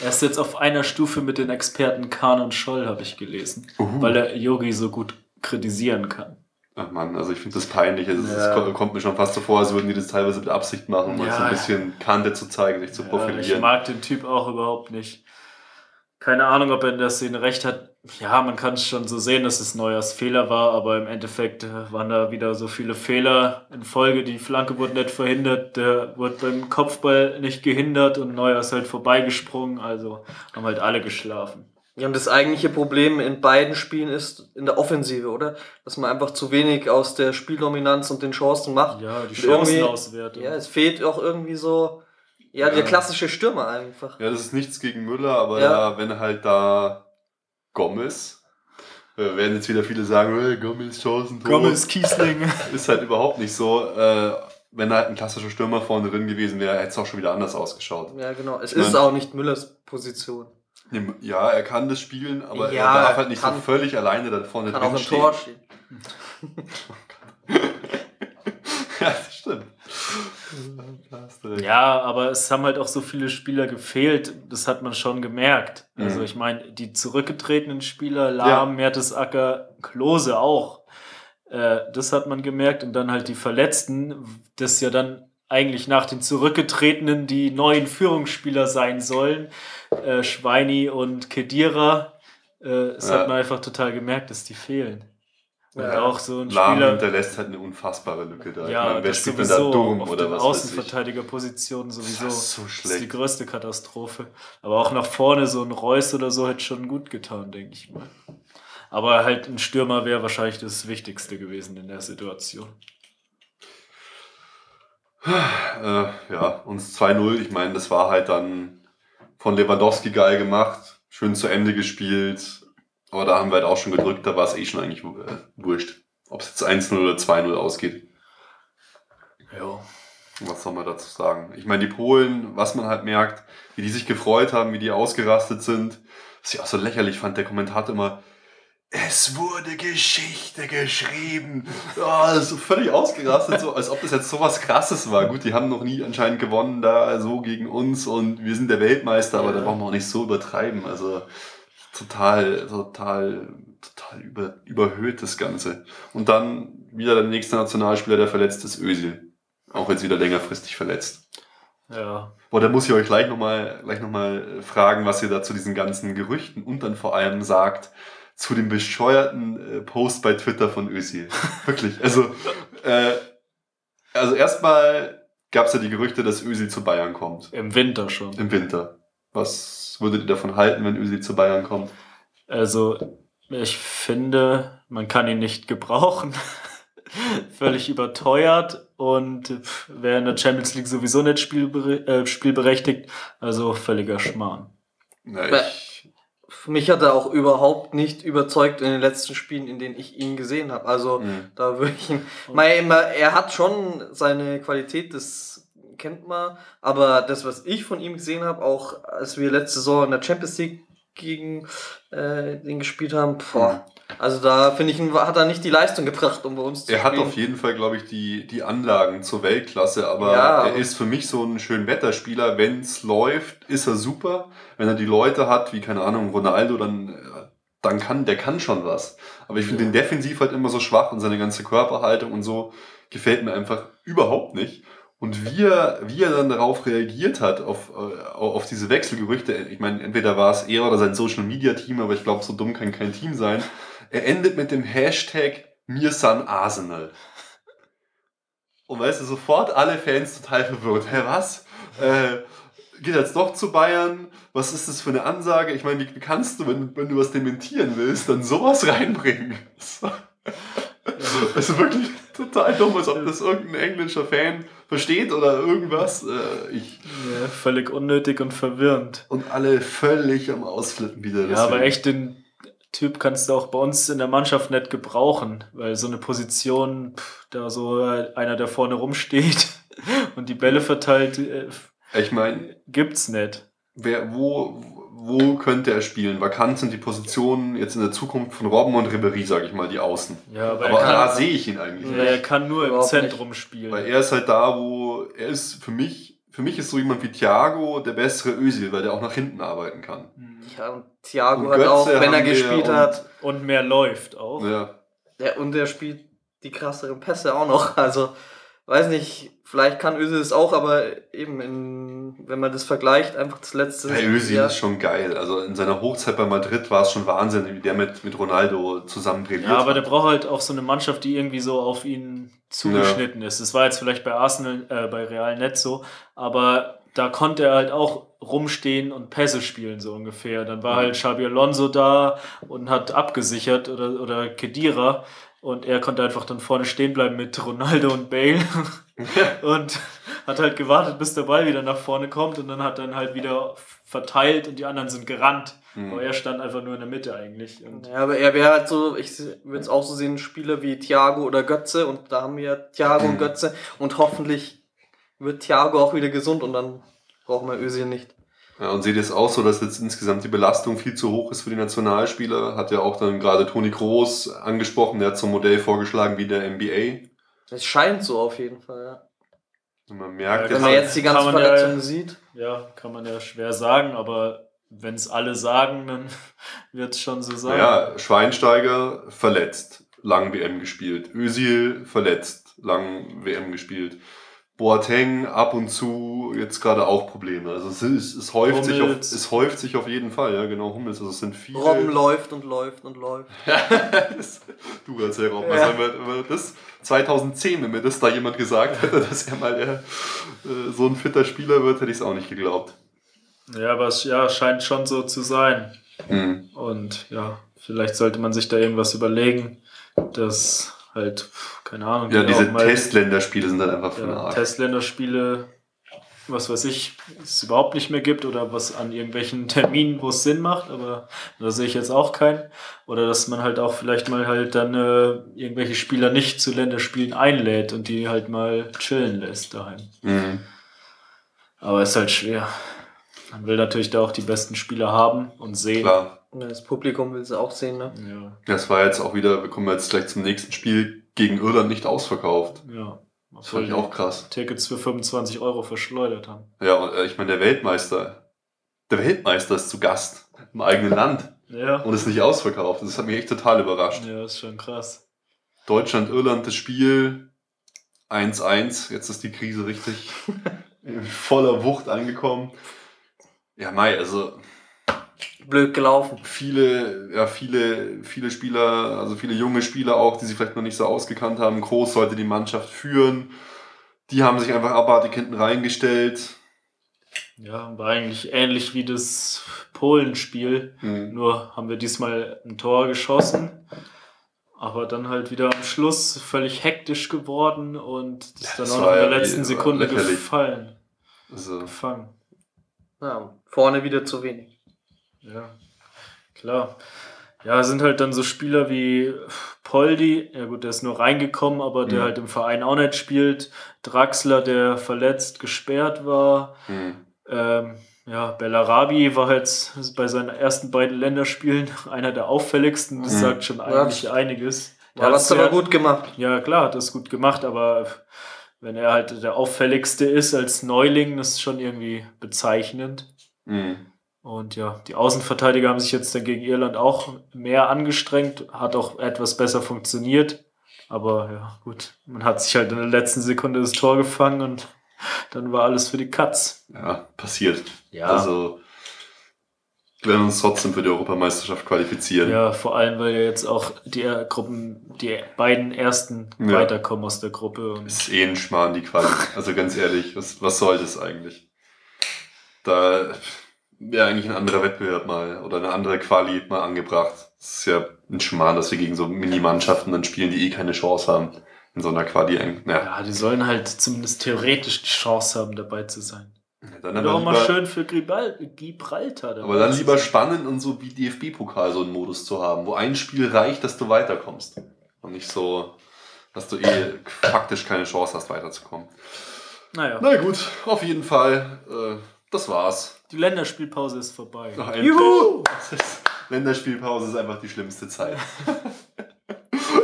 Er ist jetzt auf einer Stufe mit den Experten Kahn und Scholl, habe ich gelesen, uh-huh. weil der Yogi so gut kritisieren kann. Ach Mann, also ich finde das peinlich. Also ja. Es kommt mir schon fast so vor, als würden die das teilweise mit Absicht machen, um ja. so ein bisschen Kante zu zeigen, sich zu ja, profilieren. Ich mag den Typ auch überhaupt nicht. Keine Ahnung, ob er in der Szene recht hat. Ja, man kann es schon so sehen, dass es Neuers Fehler war, aber im Endeffekt waren da wieder so viele Fehler in Folge. Die Flanke wurde nicht verhindert, der wurde beim Kopfball nicht gehindert und Neuer ist halt vorbeigesprungen. Also haben halt alle geschlafen. Ja, und das eigentliche Problem in beiden Spielen ist in der Offensive, oder? Dass man einfach zu wenig aus der Spieldominanz und den Chancen macht. Ja, die Chancenauswertung. Ja, es fehlt auch irgendwie so, ja, ja, der klassische Stürmer einfach. Ja, das ist nichts gegen Müller, aber ja, ja wenn halt da Gomez, äh, werden jetzt wieder viele sagen, hey, Gomez, Chancentor. Gomez, Kiesling. Ist halt überhaupt nicht so. Äh, Wenn halt ein klassischer Stürmer vorne drin gewesen wäre, hätte es auch schon wieder anders ausgeschaut. Ja, genau. Es ich ist mein, auch nicht Müllers Position. Ja, er kann das spielen, aber ja, er darf halt nicht kann, so völlig alleine da vorne drin stehen. Kann auch im Tor stehen. Ja, das stimmt. Ja, aber es haben halt auch so viele Spieler gefehlt, das hat man schon gemerkt. Mhm. Also ich meine, die zurückgetretenen Spieler, Lahm, ja. Mertesacker, Klose auch, äh, das hat man gemerkt. Und dann halt die Verletzten, das ja dann eigentlich nach den Zurückgetretenen die neuen Führungsspieler sein sollen. Äh, Schweini und Kedira. Äh, das ja. hat man einfach total gemerkt, dass die fehlen. Und ja. auch so ein Lahm Spieler hinterlässt halt eine unfassbare Lücke da. Ja, ich meine, wer spielt denn da dumm oder was weiß ich? Außenverteidigerpositionen sowieso. Das ist so schlecht. Das ist die größte Katastrophe. Aber auch nach vorne so ein Reus oder so hätte schon gut getan, denke ich mal. Aber halt ein Stürmer wäre wahrscheinlich das Wichtigste gewesen in der Situation. Äh, ja, uns zwei null, ich meine, das war halt dann von Lewandowski geil gemacht, schön zu Ende gespielt, aber da haben wir halt auch schon gedrückt, da war es eh schon eigentlich äh, wurscht, ob es jetzt eins null oder zwei null ausgeht. Ja. Was soll man dazu sagen? Ich meine, die Polen, was man halt merkt, wie die sich gefreut haben, wie die ausgerastet sind, was ich auch so lächerlich fand, der Kommentator immer... Es wurde Geschichte geschrieben. Oh, so völlig ausgerastet, so als ob das jetzt sowas Krasses war. Gut, die haben noch nie anscheinend gewonnen da so gegen uns und wir sind der Weltmeister, aber ja. da brauchen wir auch nicht so übertreiben. Also total, total, total über, überhöht das Ganze. Und dann wieder der nächste Nationalspieler, der verletzt ist, Özil. Auch jetzt wieder längerfristig verletzt. Ja. Boah, da muss ich euch gleich nochmal, gleich nochmal fragen, was ihr da zu diesen ganzen Gerüchten und dann vor allem sagt, zu dem bescheuerten Post bei Twitter von Özil. Wirklich. Also, äh, also erstmal gab es ja die Gerüchte, dass Özil zu Bayern kommt. Im Winter schon. Im Winter. Was würdet ihr davon halten, wenn Özil zu Bayern kommt? Also, ich finde, man kann ihn nicht gebrauchen. Völlig überteuert und wäre in der Champions League sowieso nicht spielbere- äh, spielberechtigt. Also, völliger Schmarrn. Na, ich... für mich hat er auch überhaupt nicht überzeugt in den letzten Spielen, in denen ich ihn gesehen habe. Also mhm. da würde ich ihn... Mein, er hat schon seine Qualität, das kennt man, aber das, was ich von ihm gesehen habe, auch als wir letzte Saison in der Champions League gegen äh, den gespielt haben, boah, also da finde ich, hat er nicht die Leistung gebracht, um bei uns zu er spielen. Er hat auf jeden Fall, glaube ich, die, die Anlagen zur Weltklasse, aber ja, er ist für mich so ein Schönwetterspieler. Wenn es läuft, ist er super. Wenn er die Leute hat, wie, keine Ahnung, Ronaldo, dann, dann kann, der kann schon was. Aber ich finde ja. den defensiv halt immer so schwach und seine ganze Körperhaltung und so gefällt mir einfach überhaupt nicht. Und wie er, wie er dann darauf reagiert hat, auf, auf diese Wechselgerüchte, ich meine, entweder war es er oder sein Social-Media-Team, aber ich glaube, so dumm kann kein Team sein. Er endet mit dem Hashtag MirSonArsenal. Und weißt du, sofort alle Fans total verwirrt. Hä, was? Äh, geht jetzt doch zu Bayern? Was ist das für eine Ansage? Ich meine, wie kannst du, wenn, wenn du was dementieren willst, dann sowas reinbringen? Das ist wirklich total dumm, als ob das irgendein englischer Fan versteht oder irgendwas. Äh, ich ja, völlig unnötig und verwirrend. Und alle völlig am Ausflippen wieder. Ja, aber echt, den Typ kannst du auch bei uns in der Mannschaft nicht gebrauchen, weil so eine Position, pff, da so einer, der vorne rumsteht und die Bälle verteilt, äh, ich mein, gibt's nicht. Wer, wo... Wo könnte er spielen? Vakant sind die Positionen jetzt in der Zukunft von Robben und Ribéry, sage ich mal, die Außen. Ja, aber aber da sehe ich ihn eigentlich nicht. Er kann nur im Zentrum spielen. Weil er ist halt da, wo er ist. Für mich, für mich ist so jemand wie Thiago der bessere Özil, weil der auch nach hinten arbeiten kann. Ja, und Thiago und hat auch, wenn er gespielt und, hat. Und mehr läuft auch. Ja. Der, und er spielt die krasseren Pässe auch noch. Also, weiß nicht, vielleicht kann Özil es auch, aber eben, in, wenn man das vergleicht, einfach das letzte... Ja, Özil ist schon geil. Also in seiner Hochzeit bei Madrid war es schon Wahnsinn, wie der mit, mit Ronaldo zusammen brilliert. Ja, aber hat. Der braucht halt auch so eine Mannschaft, die irgendwie so auf ihn zugeschnitten ja. ist. Das war jetzt vielleicht bei Arsenal, äh, bei Real nicht so, aber da konnte er halt auch rumstehen und Pässe spielen, so ungefähr. Dann war mhm. halt Xabi Alonso da und hat abgesichert oder, oder Khedira. Und er konnte einfach dann vorne stehen bleiben mit Ronaldo und Bale und hat halt gewartet, bis der Ball wieder nach vorne kommt und dann hat dann halt wieder verteilt und die anderen sind gerannt. Mhm. Aber er stand einfach nur in der Mitte eigentlich. Und ja, aber er wäre halt so, ich würde es auch so sehen, Spieler wie Thiago oder Götze und da haben wir Thiago mhm. und Götze und hoffentlich wird Thiago auch wieder gesund und dann brauchen wir Özil nicht. Ja, und seht ihr es auch so, dass jetzt insgesamt die Belastung viel zu hoch ist für die Nationalspieler? Hat ja auch dann gerade Toni Kroos angesprochen, der hat so ein Modell vorgeschlagen wie der N B A. Es scheint so auf jeden Fall, ja. Und man merkt, ja, wenn man jetzt die ganze Verletzung ja, sieht. Ja, kann man ja schwer sagen, aber wenn es alle sagen, dann wird es schon so sein. Ja, Schweinsteiger verletzt, lang W M gespielt. Özil verletzt, lang W M gespielt. Boateng ab und zu jetzt gerade auch Probleme. Also es, ist, es, häuft sich auf, es häuft sich auf jeden Fall, ja genau, Hummels. Also es sind viele. Robben läuft und läuft und läuft. das, du erzähl Robben. Ja. Also wenn wir das zweitausendzehn, wenn mir das da jemand gesagt hätte, dass er mal der, äh, so ein fitter Spieler wird, hätte ich es auch nicht geglaubt. Ja, aber es ja, scheint schon so zu sein. Hm. Und ja, vielleicht sollte man sich da irgendwas überlegen, dass halt, keine Ahnung. Ja, diese mal, Testländerspiele sind dann einfach von der ja, Art. Testländerspiele, was weiß ich, es überhaupt nicht mehr gibt oder was an irgendwelchen Terminen, wo es Sinn macht, aber da sehe ich jetzt auch keinen. Oder dass man halt auch vielleicht mal halt dann äh, irgendwelche Spieler nicht zu Länderspielen einlädt und die halt mal chillen lässt daheim. Mhm. Aber ist halt schwer. Man will natürlich da auch die besten Spieler haben und sehen. Klar. Das Publikum will es auch sehen, ne? Ja. Das war jetzt auch wieder, wir kommen jetzt gleich zum nächsten Spiel, gegen Irland nicht ausverkauft. Ja. Das fand ich auch krass. Tickets für fünfundzwanzig Euro verschleudert haben. Ja, und ich meine, der Weltmeister, der Weltmeister ist zu Gast im eigenen Land. Ja. Und ist nicht ausverkauft. Das hat mich echt total überrascht. Ja, das ist schon krass. Deutschland, Irland, das Spiel eins eins. Jetzt ist die Krise richtig in voller Wucht angekommen. Ja, Mai, also... blöd gelaufen. Viele, ja, viele, viele Spieler, also viele junge Spieler auch, die sich vielleicht noch nicht so ausgekannt haben. Kroos sollte die Mannschaft führen. Die haben sich einfach abartig hinten reingestellt. Ja, war eigentlich ähnlich wie das Polenspiel. Mhm. Nur haben wir diesmal ein Tor geschossen. Aber dann halt wieder am Schluss völlig hektisch geworden und das, ja, das dann auch noch in der letzten Sekunde lächerlich. gefallen. Also. Gefangen. Ja, vorne wieder zu wenig. Ja, Klar. Ja, sind halt dann so Spieler wie Poldi, ja gut, der ist nur reingekommen, aber der ja. halt im Verein auch nicht spielt. Draxler, der verletzt, gesperrt war. Mhm. Ähm, ja, Bellarabi war jetzt bei seinen ersten beiden Länderspielen einer der auffälligsten. Das mhm. sagt schon eigentlich ja. einiges. Der ja, das hat es aber gut gemacht. Ja, klar, hat das gut gemacht, aber wenn er halt der auffälligste ist als Neuling, das ist schon irgendwie bezeichnend. Mhm. Und ja, die Außenverteidiger haben sich jetzt dann gegen Irland auch mehr angestrengt, hat auch etwas besser funktioniert. Aber ja, gut, man hat sich halt in der letzten Sekunde das Tor gefangen und dann war alles für die Katz. Ja, passiert. Ja. Also, wir werden uns trotzdem für die Europameisterschaft qualifizieren. Ja, vor allem, weil ja jetzt auch die Gruppen, die beiden ersten ja. weiterkommen aus der Gruppe. Und ist eh ein Schmarrn, die Quali. Also ganz ehrlich, was, was soll das eigentlich? Da... wäre ja, eigentlich ein anderer Wettbewerb mal oder eine andere Quali mal angebracht. Es ist ja ein Schmarrn, dass wir gegen so Minimannschaften dann spielen, die eh keine Chance haben in so einer Quali. Ja, ja die sollen halt zumindest theoretisch die Chance haben, dabei zu sein. Ja, dann aber auch mal schön für Gibraltar. Aber dann lieber spannend und so wie D F B-Pokal so einen Modus zu haben, wo ein Spiel reicht, dass du weiterkommst. Und nicht so, dass du eh faktisch keine Chance hast, weiterzukommen. Naja. Na gut, auf jeden Fall... Äh, das war's. Die Länderspielpause ist vorbei. Ach, Juhu! Ist, Länderspielpause ist einfach die schlimmste Zeit.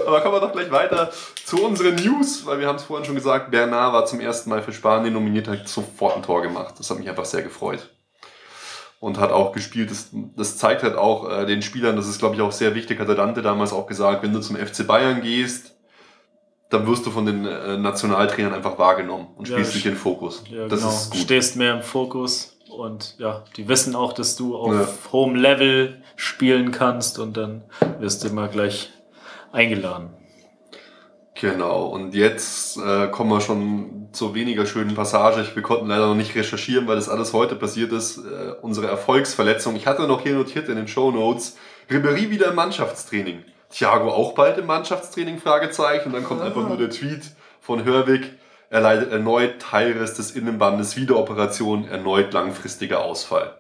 Aber kommen wir doch gleich weiter zu unseren News, weil wir haben es vorhin schon gesagt, Bernat war zum ersten Mal für Spanien nominiert, hat sofort ein Tor gemacht. Das hat mich einfach sehr gefreut. Und hat auch gespielt, das, das zeigt halt auch äh, den Spielern, das ist glaube ich auch sehr wichtig, hat der Dante damals auch gesagt, wenn du zum F C Bayern gehst, dann wirst du von den äh, Nationaltrainern einfach wahrgenommen und spielst dich ja, in Fokus. Ja, das genau. ist gut. Du stehst mehr im Fokus und ja, die wissen auch, dass du auf ja. hohem Level spielen kannst und dann wirst du immer gleich eingeladen. Genau, und jetzt äh, kommen wir schon zur weniger schönen Passage. Wir konnten leider noch nicht recherchieren, weil das alles heute passiert ist. Äh, unsere Erfolgsverletzung. Ich hatte noch hier notiert in den Shownotes, Ribéry wieder im Mannschaftstraining. Thiago auch bald im Mannschaftstraining, Fragezeichen. Und dann kommt ah. einfach nur der Tweet von Hörwig. Er leidet erneut Teilriss des Innenbandes, Wiederoperation, erneut langfristiger Ausfall.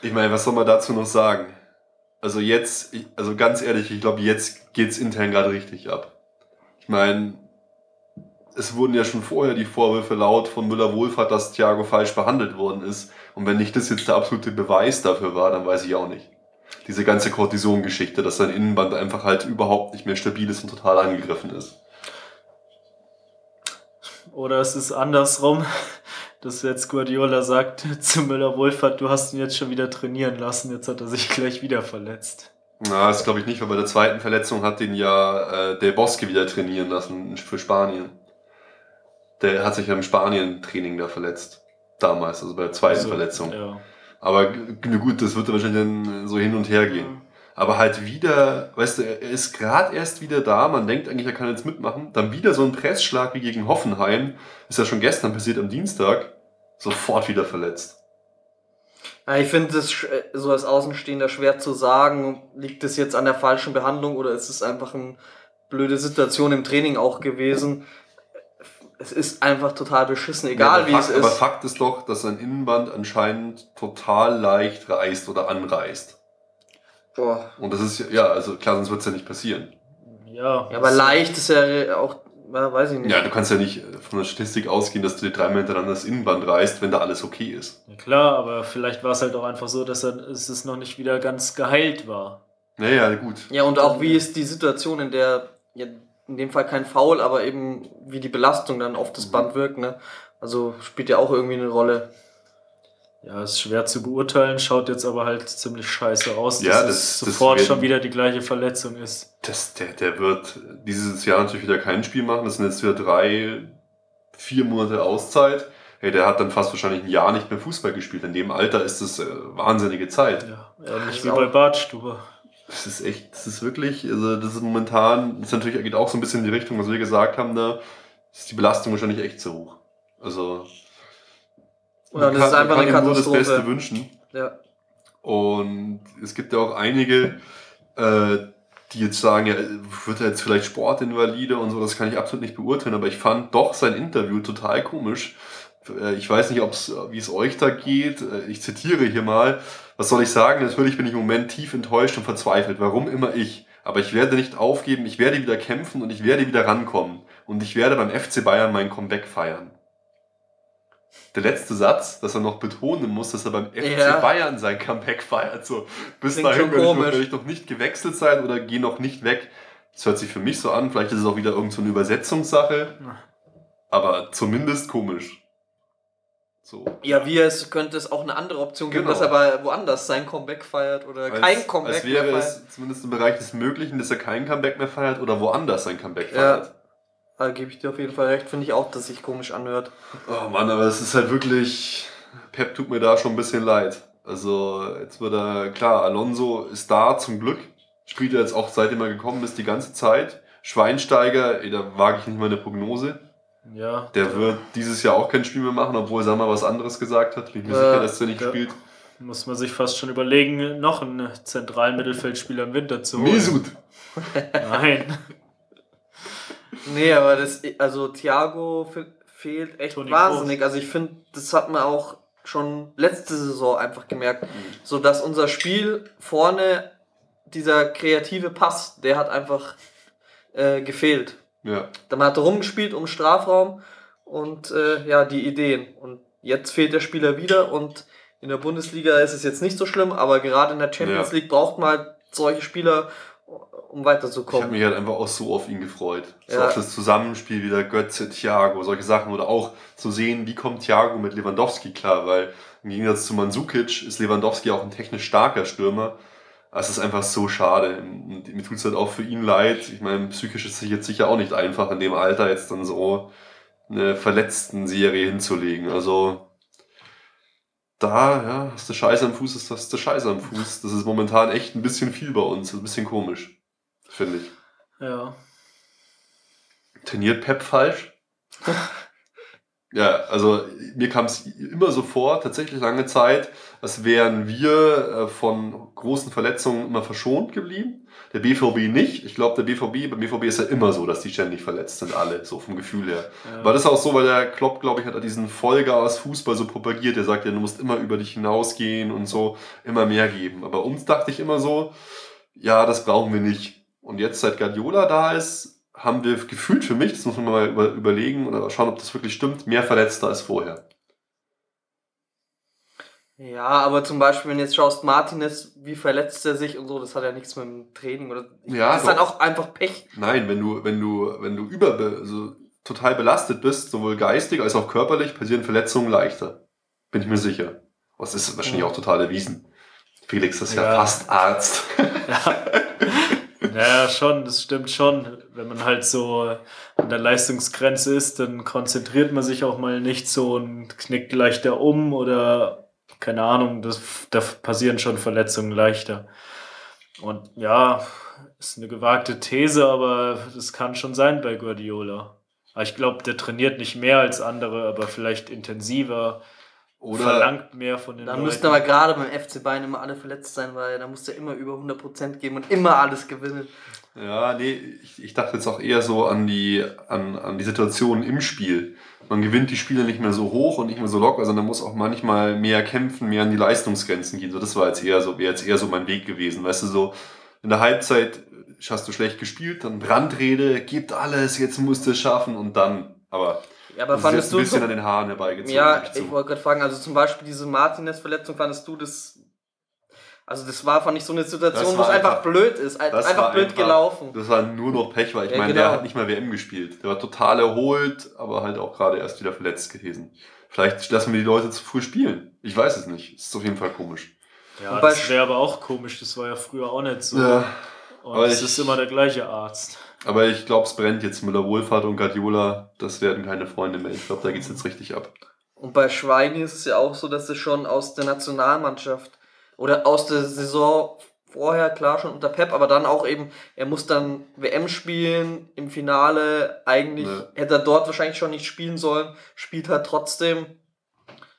Ich meine, was soll man dazu noch sagen? Also jetzt, also ganz ehrlich, ich glaube, jetzt geht's intern gerade richtig ab. Ich meine, es wurden ja schon vorher die Vorwürfe laut von Müller-Wohlfahrt, dass Thiago falsch behandelt worden ist. Und wenn nicht das jetzt der absolute Beweis dafür war, dann weiß ich auch nicht. Diese ganze Kortison-Geschichte, dass sein Innenband einfach halt überhaupt nicht mehr stabil ist und total angegriffen ist. Oder es ist andersrum, dass jetzt Guardiola sagt zu Müller-Wohlfahrt, du hast ihn jetzt schon wieder trainieren lassen, jetzt hat er sich gleich wieder verletzt. Na, das glaube ich nicht, weil bei der zweiten Verletzung hat den ja äh, Del Bosque wieder trainieren lassen für Spanien. Der hat sich ja im Spanien-Training da verletzt, damals, also bei der zweiten also, Verletzung. Ja. Aber gut, das wird wahrscheinlich dann so hin und her gehen. Aber halt wieder, weißt du, er ist gerade erst wieder da, man denkt eigentlich, er kann jetzt mitmachen. Dann wieder so ein Pressschlag wie gegen Hoffenheim, ist ja schon gestern passiert am Dienstag, sofort wieder verletzt. Ja, ich finde es so als Außenstehender schwer zu sagen, liegt es jetzt an der falschen Behandlung oder ist es einfach eine blöde Situation im Training auch gewesen. Es ist einfach total beschissen, egal ja, wie Fakt, es ist. Aber Fakt ist doch, dass sein Innenband anscheinend total leicht reißt oder anreißt. Boah. Und das ist, ja, also klar, sonst wird es ja nicht passieren. Ja. Ja, aber leicht ist ja auch, weiß ich nicht. Ja, du kannst ja nicht von der Statistik ausgehen, dass du dir dreimal hintereinander das Innenband reißt, wenn da alles okay ist. Ja klar, aber vielleicht war es halt auch einfach so, dass es noch nicht wieder ganz geheilt war. Naja, gut. Ja, und auch wie ist die Situation, in der... Ja, in dem Fall kein Foul, aber eben wie die Belastung dann auf das Band wirkt, ne? Also spielt ja auch irgendwie eine Rolle. Ja, ist schwer zu beurteilen, schaut jetzt aber halt ziemlich scheiße aus, ja, dass das, es sofort das schon wieder die gleiche Verletzung ist. Das, der, der wird dieses Jahr natürlich wieder kein Spiel machen, das sind jetzt wieder drei, vier Monate Auszeit. Hey, der hat dann fast wahrscheinlich ein Jahr nicht mehr Fußball gespielt, in dem Alter ist das äh, wahnsinnige Zeit. Ja, ähnlich wie bei Badstuber. Das ist echt, das ist wirklich, also das ist momentan, das natürlich geht auch so ein bisschen in die Richtung, was wir gesagt haben, da ist die Belastung wahrscheinlich echt zu hoch. Also ja, das kann, ist einfach man kann eine ihm nur das Beste wünschen. Ja. Und es gibt ja auch einige, äh, die jetzt sagen, ja, wird er jetzt vielleicht Sportinvalide und so, das kann ich absolut nicht beurteilen, aber ich fand doch sein Interview total komisch, Ich weiß nicht, ob's, wie es euch da geht. Ich zitiere hier mal. Was soll ich sagen? Natürlich bin ich im Moment tief enttäuscht und verzweifelt. Warum immer ich? Aber ich werde nicht aufgeben. Ich werde wieder kämpfen und ich werde wieder rankommen. Und ich werde beim F C Bayern mein Comeback feiern. Der letzte Satz, dass er noch betonen muss, dass er beim F C ja. Bayern sein Comeback feiert. So, bis Klingt dahin werde ich noch nicht gewechselt sein oder gehe noch nicht weg. Das hört sich für mich so an. Vielleicht ist es auch wieder irgend so eine Übersetzungssache. Aber zumindest komisch. So. Ja, wie es könnte es auch eine andere Option geben, genau. dass er aber woanders sein Comeback feiert oder als, kein Comeback als wäre mehr feiert. Es zumindest im Bereich des Möglichen, dass er kein Comeback mehr feiert oder woanders sein Comeback feiert. Ja, da gebe ich dir auf jeden Fall recht. Finde ich auch, dass sich komisch anhört. Oh Mann, aber es ist halt wirklich... Pep tut mir da schon ein bisschen leid. Also jetzt wird er... Klar, Alonso ist da zum Glück. Spielt er jetzt auch, seitdem er gekommen ist, die ganze Zeit. Schweinsteiger, ey, da wage ich nicht mal eine Prognose. Ja. Der wird dieses Jahr auch kein Spiel mehr machen, obwohl er mal was anderes gesagt hat. Bin ich mir äh, sicher, dass er nicht ja. spielt. Muss man sich fast schon überlegen, noch einen zentralen Mittelfeldspieler im Winter zu holen. Mesut! Nein. Nee, aber das, also Thiago fe- fehlt echt Toni wahnsinnig. Kroos. Also ich finde, das hat man auch schon letzte Saison einfach gemerkt. Mhm. So dass unser Spiel vorne, dieser kreative Pass, der hat einfach äh, gefehlt. Ja. Dann hat er rumgespielt um Strafraum und äh, ja, die Ideen. Und jetzt fehlt der Spieler wieder und in der Bundesliga ist es jetzt nicht so schlimm, aber gerade in der Champions ja. League braucht man halt solche Spieler, um weiterzukommen. Ich habe mich halt einfach auch so auf ihn gefreut. So ja. auf das Zusammenspiel wieder Götze, Thiago, solche Sachen. Oder auch zu sehen, wie kommt Thiago mit Lewandowski klar, weil im Gegensatz zu Mandzukic ist Lewandowski auch ein technisch starker Stürmer. Es ist einfach so schade. Und mir tut es halt auch für ihn leid. Ich meine, psychisch ist es jetzt sicher auch nicht einfach, in dem Alter jetzt dann so eine Verletzten-Serie hinzulegen. Also da, ja, hast du Scheiße am Fuß, ist das der Scheiße am Fuß. Das ist momentan echt ein bisschen viel bei uns. Ein bisschen komisch, finde ich. Ja. Trainiert Pep falsch? Ja, also mir kam es immer so vor, tatsächlich lange Zeit, als wären wir von großen Verletzungen immer verschont geblieben. Der B V B nicht. Ich glaube, der B V B, beim B V B ist ja immer so, dass die ständig verletzt sind, alle, so vom Gefühl her. Ja. War das auch so, weil der Klopp, glaube ich, hat diesen Vollgas-Fußball so propagiert. Der sagt ja, du musst immer über dich hinausgehen und so, immer mehr geben. Aber uns dachte ich immer so, ja, das brauchen wir nicht. Und jetzt, seit Guardiola da ist, haben wir gefühlt für mich, das muss man mal überlegen oder schauen, ob das wirklich stimmt, mehr Verletzter als vorher. Ja, aber zum Beispiel, wenn du jetzt schaust, Martinez, wie verletzt er sich und so, das hat ja nichts mit dem Training oder ja, das ist dann auch einfach Pech. Nein, wenn du, wenn du, wenn du über, also total belastet bist, sowohl geistig als auch körperlich, passieren Verletzungen leichter. Bin ich mir sicher. Das ist wahrscheinlich auch total erwiesen. Felix ist ja, ja fast Arzt. Ja. Ja, schon, das stimmt schon. Wenn man halt so an der Leistungsgrenze ist, dann konzentriert man sich auch mal nicht so und knickt leichter um oder keine Ahnung, das, da passieren schon Verletzungen leichter. Und ja, ist eine gewagte These, aber das kann schon sein bei Guardiola. Ich glaube, der trainiert nicht mehr als andere, aber vielleicht intensiver. Oder verlangt mehr von den Leuten. Da müssten aber gerade beim F C Bayern immer alle verletzt sein, weil da musst du immer über hundert Prozent geben und immer alles gewinnen. Ja, nee, ich, ich dachte jetzt auch eher so an die, an, an die Situation im Spiel. Man gewinnt die Spiele nicht mehr so hoch und nicht mehr so locker, sondern muss auch manchmal mehr kämpfen, mehr an die Leistungsgrenzen gehen. So, das war jetzt eher so, wäre jetzt eher so mein Weg gewesen. Weißt du, so in der Halbzeit hast du schlecht gespielt, dann Brandrede, gebt alles, jetzt musst du es schaffen und dann, aber... Ja, aber fandest du ein bisschen so, an den Haaren herbeigezogen. Ja, ich, ich wollte gerade fragen, also zum Beispiel diese Martinez-Verletzung, fandest du das, also das war, fand ich, so eine Situation, wo es einfach, einfach blöd ist, einfach blöd einfach, gelaufen. Das war nur noch Pech, weil ich ja, meine, genau. der hat nicht mal W M gespielt. Der war total erholt, aber halt auch gerade erst wieder verletzt gewesen. Vielleicht lassen wir die Leute zu früh spielen. Ich weiß es nicht. Es ist auf jeden Fall komisch. Ja, das wäre aber auch komisch, das war ja früher auch nicht so. Ja, und es ist immer der gleiche Arzt. Aber ich glaube, es brennt jetzt. Müller-Wohlfahrt und Guardiola, das werden keine Freunde mehr. Ich glaube, da geht es jetzt richtig ab. Und bei Schweini ist es ja auch so, dass er schon aus der Nationalmannschaft oder aus der Saison vorher, klar, schon unter Pep, aber dann auch eben, er muss dann W M spielen, im Finale, eigentlich ja. hätte er dort wahrscheinlich schon nicht spielen sollen, spielt halt trotzdem.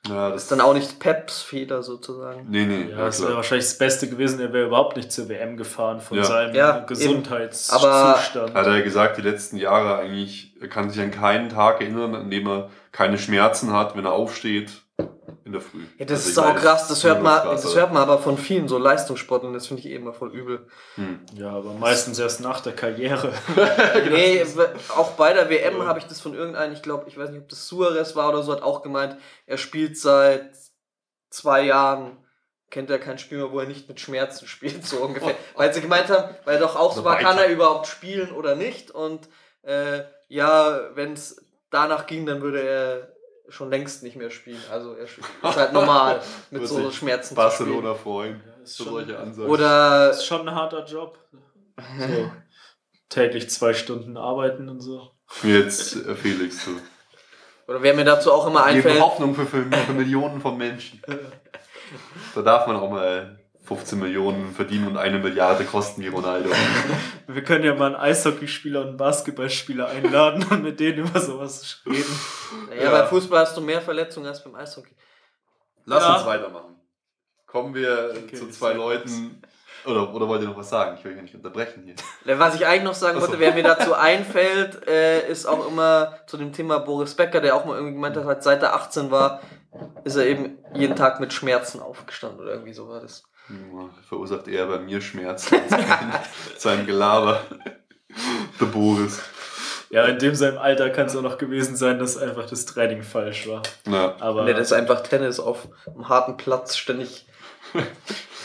Ja, das ist dann auch nicht Peps Fehler sozusagen. Nee, nee. Ja, ja, das wäre wahrscheinlich das Beste gewesen, er wäre überhaupt nicht zur W M gefahren von ja. seinem ja, Gesundheitszustand. Aber hat er gesagt, die letzten Jahre eigentlich, er kann sich an keinen Tag erinnern, an dem er keine Schmerzen hat, wenn er aufsteht in der Früh. Ja, das also ist auch weiß, krass, das hört man, das hört man aber von vielen so Leistungssportlern, das finde ich eben mal voll übel. Hm. Ja, aber meistens erst nach der Karriere. Nee, auch bei der W M ja. habe ich das von irgendeinem, ich glaube, ich weiß nicht, ob das Suarez war oder so, hat auch gemeint, er spielt seit zwei Jahren, kennt er kein Spiel mehr, wo er nicht mit Schmerzen spielt, so ungefähr. Oh. Weil sie gemeint haben, weil doch auch so war, kann er überhaupt spielen oder nicht, und äh, ja, wenn es danach ging, dann würde er schon längst nicht mehr spielen. Also er ist halt normal, mit so Schmerzen Barcelona zu spielen. Barcelona freuen. Ja, ist schon, solche Ansagen. Oder ist schon ein harter Job. So. Täglich zwei Stunden arbeiten und so. Jetzt äh, Felix. So. Oder wer mir dazu auch immer einfällt. Geben Hoffnung für, für, für Millionen von Menschen. Da darf man auch mal fünfzehn Millionen verdienen und eine Milliarde kosten wie Ronaldo. Wir können ja mal einen Eishockeyspieler und einen Basketballspieler einladen und mit denen über sowas reden. Naja, ja, bei Fußball hast du mehr Verletzungen als beim Eishockey. Lass ja. uns weitermachen. Kommen wir okay, zu zwei Leuten. Oder, oder wollt ihr noch was sagen? Ich will euch nicht unterbrechen hier. Was ich eigentlich noch sagen wollte, so. Wer mir dazu einfällt, äh, ist auch immer zu dem Thema Boris Becker, der auch mal irgendwie gemeint hat, seit er achtzehn war, ist er eben jeden Tag mit Schmerzen aufgestanden oder irgendwie so war das. Verursacht eher bei mir Schmerzen mit seinem Gelaber. Der Boris. Ja, in dem seinem Alter kann es auch noch gewesen sein, dass einfach das Training falsch war. Ja. Aber nee, das ist einfach Tennis auf einem harten Platz ständig.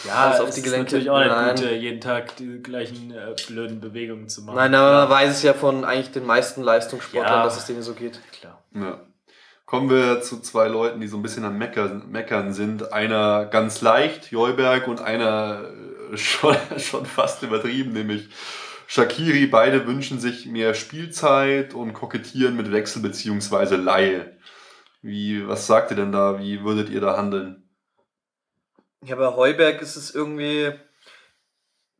Ja, das ist die natürlich auch nicht Nein. gut, jeden Tag die gleichen äh, blöden Bewegungen zu machen. Nein, aber ja. man weiß es ja von eigentlich den meisten Leistungssportlern, ja. dass es denen so geht. Klar. Ja. Kommen wir zu zwei Leuten, die so ein bisschen am Meckern, Meckern sind. Einer ganz leicht, Joyberg, und einer schon, schon fast übertrieben, nämlich Shaqiri. Beide wünschen sich mehr Spielzeit und kokettieren mit Wechsel bzw. Leihe. Wie, was sagt ihr denn da? Wie würdet ihr da handeln? Ja, bei Heuberg ist es irgendwie,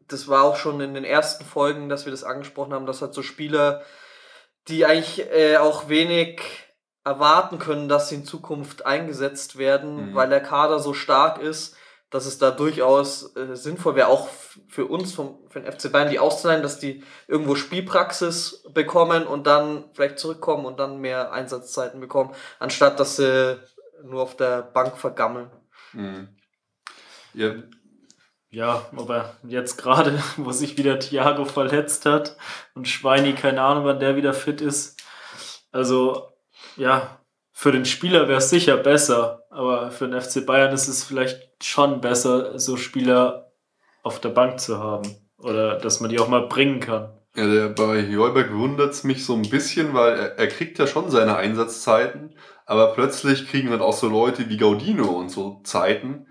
das war auch schon in den ersten Folgen, dass wir das angesprochen haben, dass halt so Spieler, die eigentlich äh, auch wenig erwarten können, dass sie in Zukunft eingesetzt werden, mhm. weil der Kader so stark ist, dass es da durchaus äh, sinnvoll wäre, auch f- für uns, vom, für den F C Bayern, die auszuleihen, dass die irgendwo Spielpraxis bekommen und dann vielleicht zurückkommen und dann mehr Einsatzzeiten bekommen, anstatt dass sie nur auf der Bank vergammeln. Mhm. Ja. ja, aber jetzt gerade, wo sich wieder Thiago verletzt hat und Schweini, keine Ahnung, wann der wieder fit ist. Also, ja, für den Spieler wäre es sicher besser, aber für den F C Bayern ist es vielleicht schon besser, so Spieler auf der Bank zu haben oder dass man die auch mal bringen kann. Ja, der, bei Heuberg wundert es mich so ein bisschen, weil er, er kriegt ja schon seine Einsatzzeiten, aber plötzlich kriegen dann auch so Leute wie Gaudino und so Zeiten.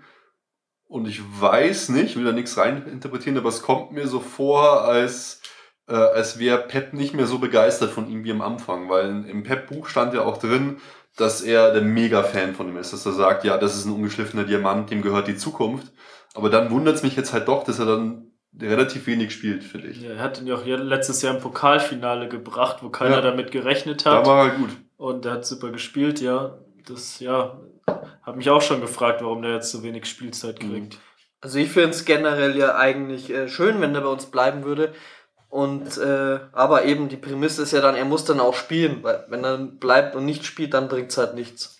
Und ich weiß nicht, will da nichts reininterpretieren, aber es kommt mir so vor, als, äh, als wäre Pep nicht mehr so begeistert von ihm wie am Anfang. Weil in, im Pep-Buch stand ja auch drin, dass er der Mega-Fan von ihm ist. Dass er sagt, ja, das ist ein ungeschliffener Diamant, dem gehört die Zukunft. Aber dann wundert es mich jetzt halt doch, dass er dann relativ wenig spielt, finde ich. Ja, er hat ihn ja auch letztes Jahr im Pokalfinale gebracht, wo keiner ja. damit gerechnet hat. Da war er gut. Und er hat super gespielt, ja. Das, ja... Habe mich auch schon gefragt, warum der jetzt so wenig Spielzeit kriegt. Also ich finde es generell ja eigentlich äh, schön, wenn der bei uns bleiben würde. Und äh, aber eben die Prämisse ist ja dann, er muss dann auch spielen. Weil wenn er bleibt und nicht spielt, dann bringt es halt nichts.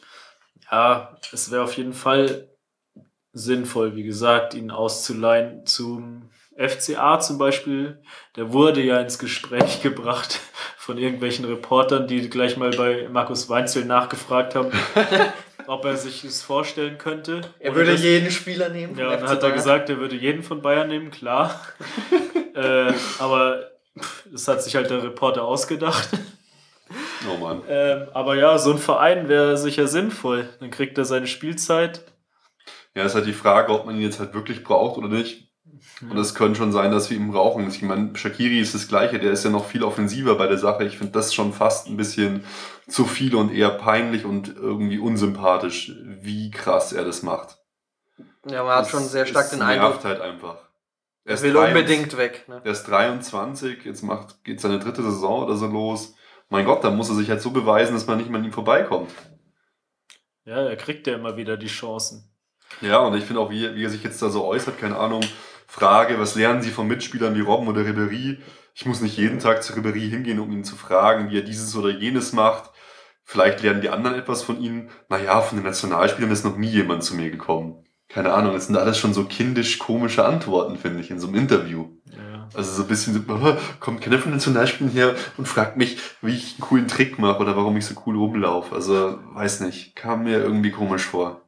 Ja, es wäre auf jeden Fall sinnvoll, wie gesagt, ihn auszuleihen zum F C A zum Beispiel. Der wurde ja ins Gespräch gebracht von irgendwelchen Reportern, die gleich mal bei Markus Weinzel nachgefragt haben. Ob er sich das vorstellen könnte. Er würde das, jeden Spieler nehmen. Ja, dann hat er gesagt, er würde jeden von Bayern nehmen, klar. äh, aber das hat sich halt der Reporter ausgedacht. Oh Mann. Ähm, aber ja, so ein Verein wäre sicher sinnvoll. Dann kriegt er seine Spielzeit. Ja, ist halt die Frage, ob man ihn jetzt halt wirklich braucht oder nicht. Und es könnte schon sein, dass wir ihn brauchen. Ich meine, Shaqiri ist das Gleiche, der ist ja noch viel offensiver bei der Sache. Ich finde das schon fast ein bisschen zu viel und eher peinlich und irgendwie unsympathisch, wie krass er das macht. Ja, man hat das schon sehr stark den Eindruck. Er nervt halt einfach. Er will unbedingt weg. Ne? Er ist dreiundzwanzig, jetzt macht, geht seine dritte Saison oder so los. Mein Gott, da muss er sich halt so beweisen, dass man nicht mehr an ihm vorbeikommt. Ja, er kriegt ja immer wieder die Chancen. Ja, und ich finde auch, wie, wie er sich jetzt da so äußert, keine Ahnung, Frage, was lernen Sie von Mitspielern wie Robben oder Ribéry? Ich muss nicht jeden Tag zu Ribéry hingehen, um ihn zu fragen, wie er dieses oder jenes macht. Vielleicht lernen die anderen etwas von ihnen. Naja, von den Nationalspielern ist noch nie jemand zu mir gekommen. Keine Ahnung, das sind alles schon so kindisch komische Antworten, finde ich, in so einem Interview. Ja. Also so ein bisschen, kommt keiner von den Nationalspielern her und fragt mich, wie ich einen coolen Trick mache oder warum ich so cool rumlaufe. Also, weiß nicht, kam mir irgendwie komisch vor.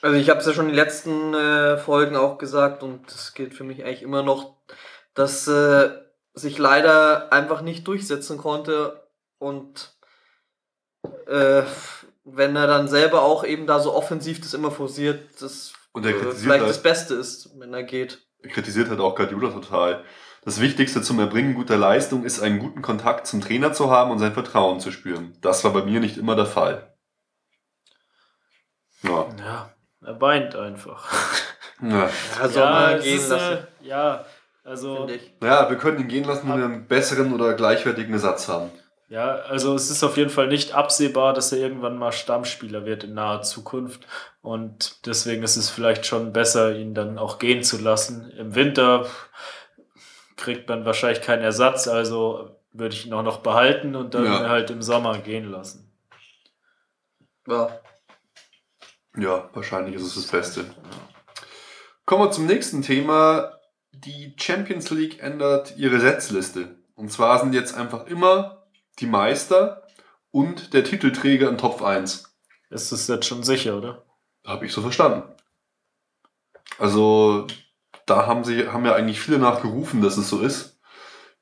Also ich habe es ja schon in den letzten äh, Folgen auch gesagt und das gilt für mich eigentlich immer noch, dass äh, sich leider einfach nicht durchsetzen konnte und äh, wenn er dann selber auch eben da so offensiv das immer forciert, das und er äh, vielleicht halt, das Beste ist, wenn er geht. Er kritisiert halt auch Guardiola total. Das Wichtigste zum Erbringen guter Leistung ist, einen guten Kontakt zum Trainer zu haben und sein Vertrauen zu spüren. Das war bei mir nicht immer der Fall. Ja. Ja. Er weint einfach. Ja, also ja, mal gehen ist, lassen. Äh, ja, also. Ja, wir können ihn gehen lassen, wenn wir einen besseren oder gleichwertigen Ersatz haben. Ja, also es ist auf jeden Fall nicht absehbar, dass er irgendwann mal Stammspieler wird in naher Zukunft. Und deswegen ist es vielleicht schon besser, ihn dann auch gehen zu lassen. Im Winter kriegt man wahrscheinlich keinen Ersatz, also würde ich ihn auch noch behalten und dann ja. halt im Sommer gehen lassen. Ja. Ja, wahrscheinlich ist es das Beste. Kommen wir zum nächsten Thema. Die Champions League ändert ihre Setzliste. Und zwar sind jetzt einfach immer die Meister und der Titelträger in Top eins. Ist das jetzt schon sicher, oder? Habe ich so verstanden. Also, da haben sie haben ja eigentlich viele nachgerufen, dass es so ist.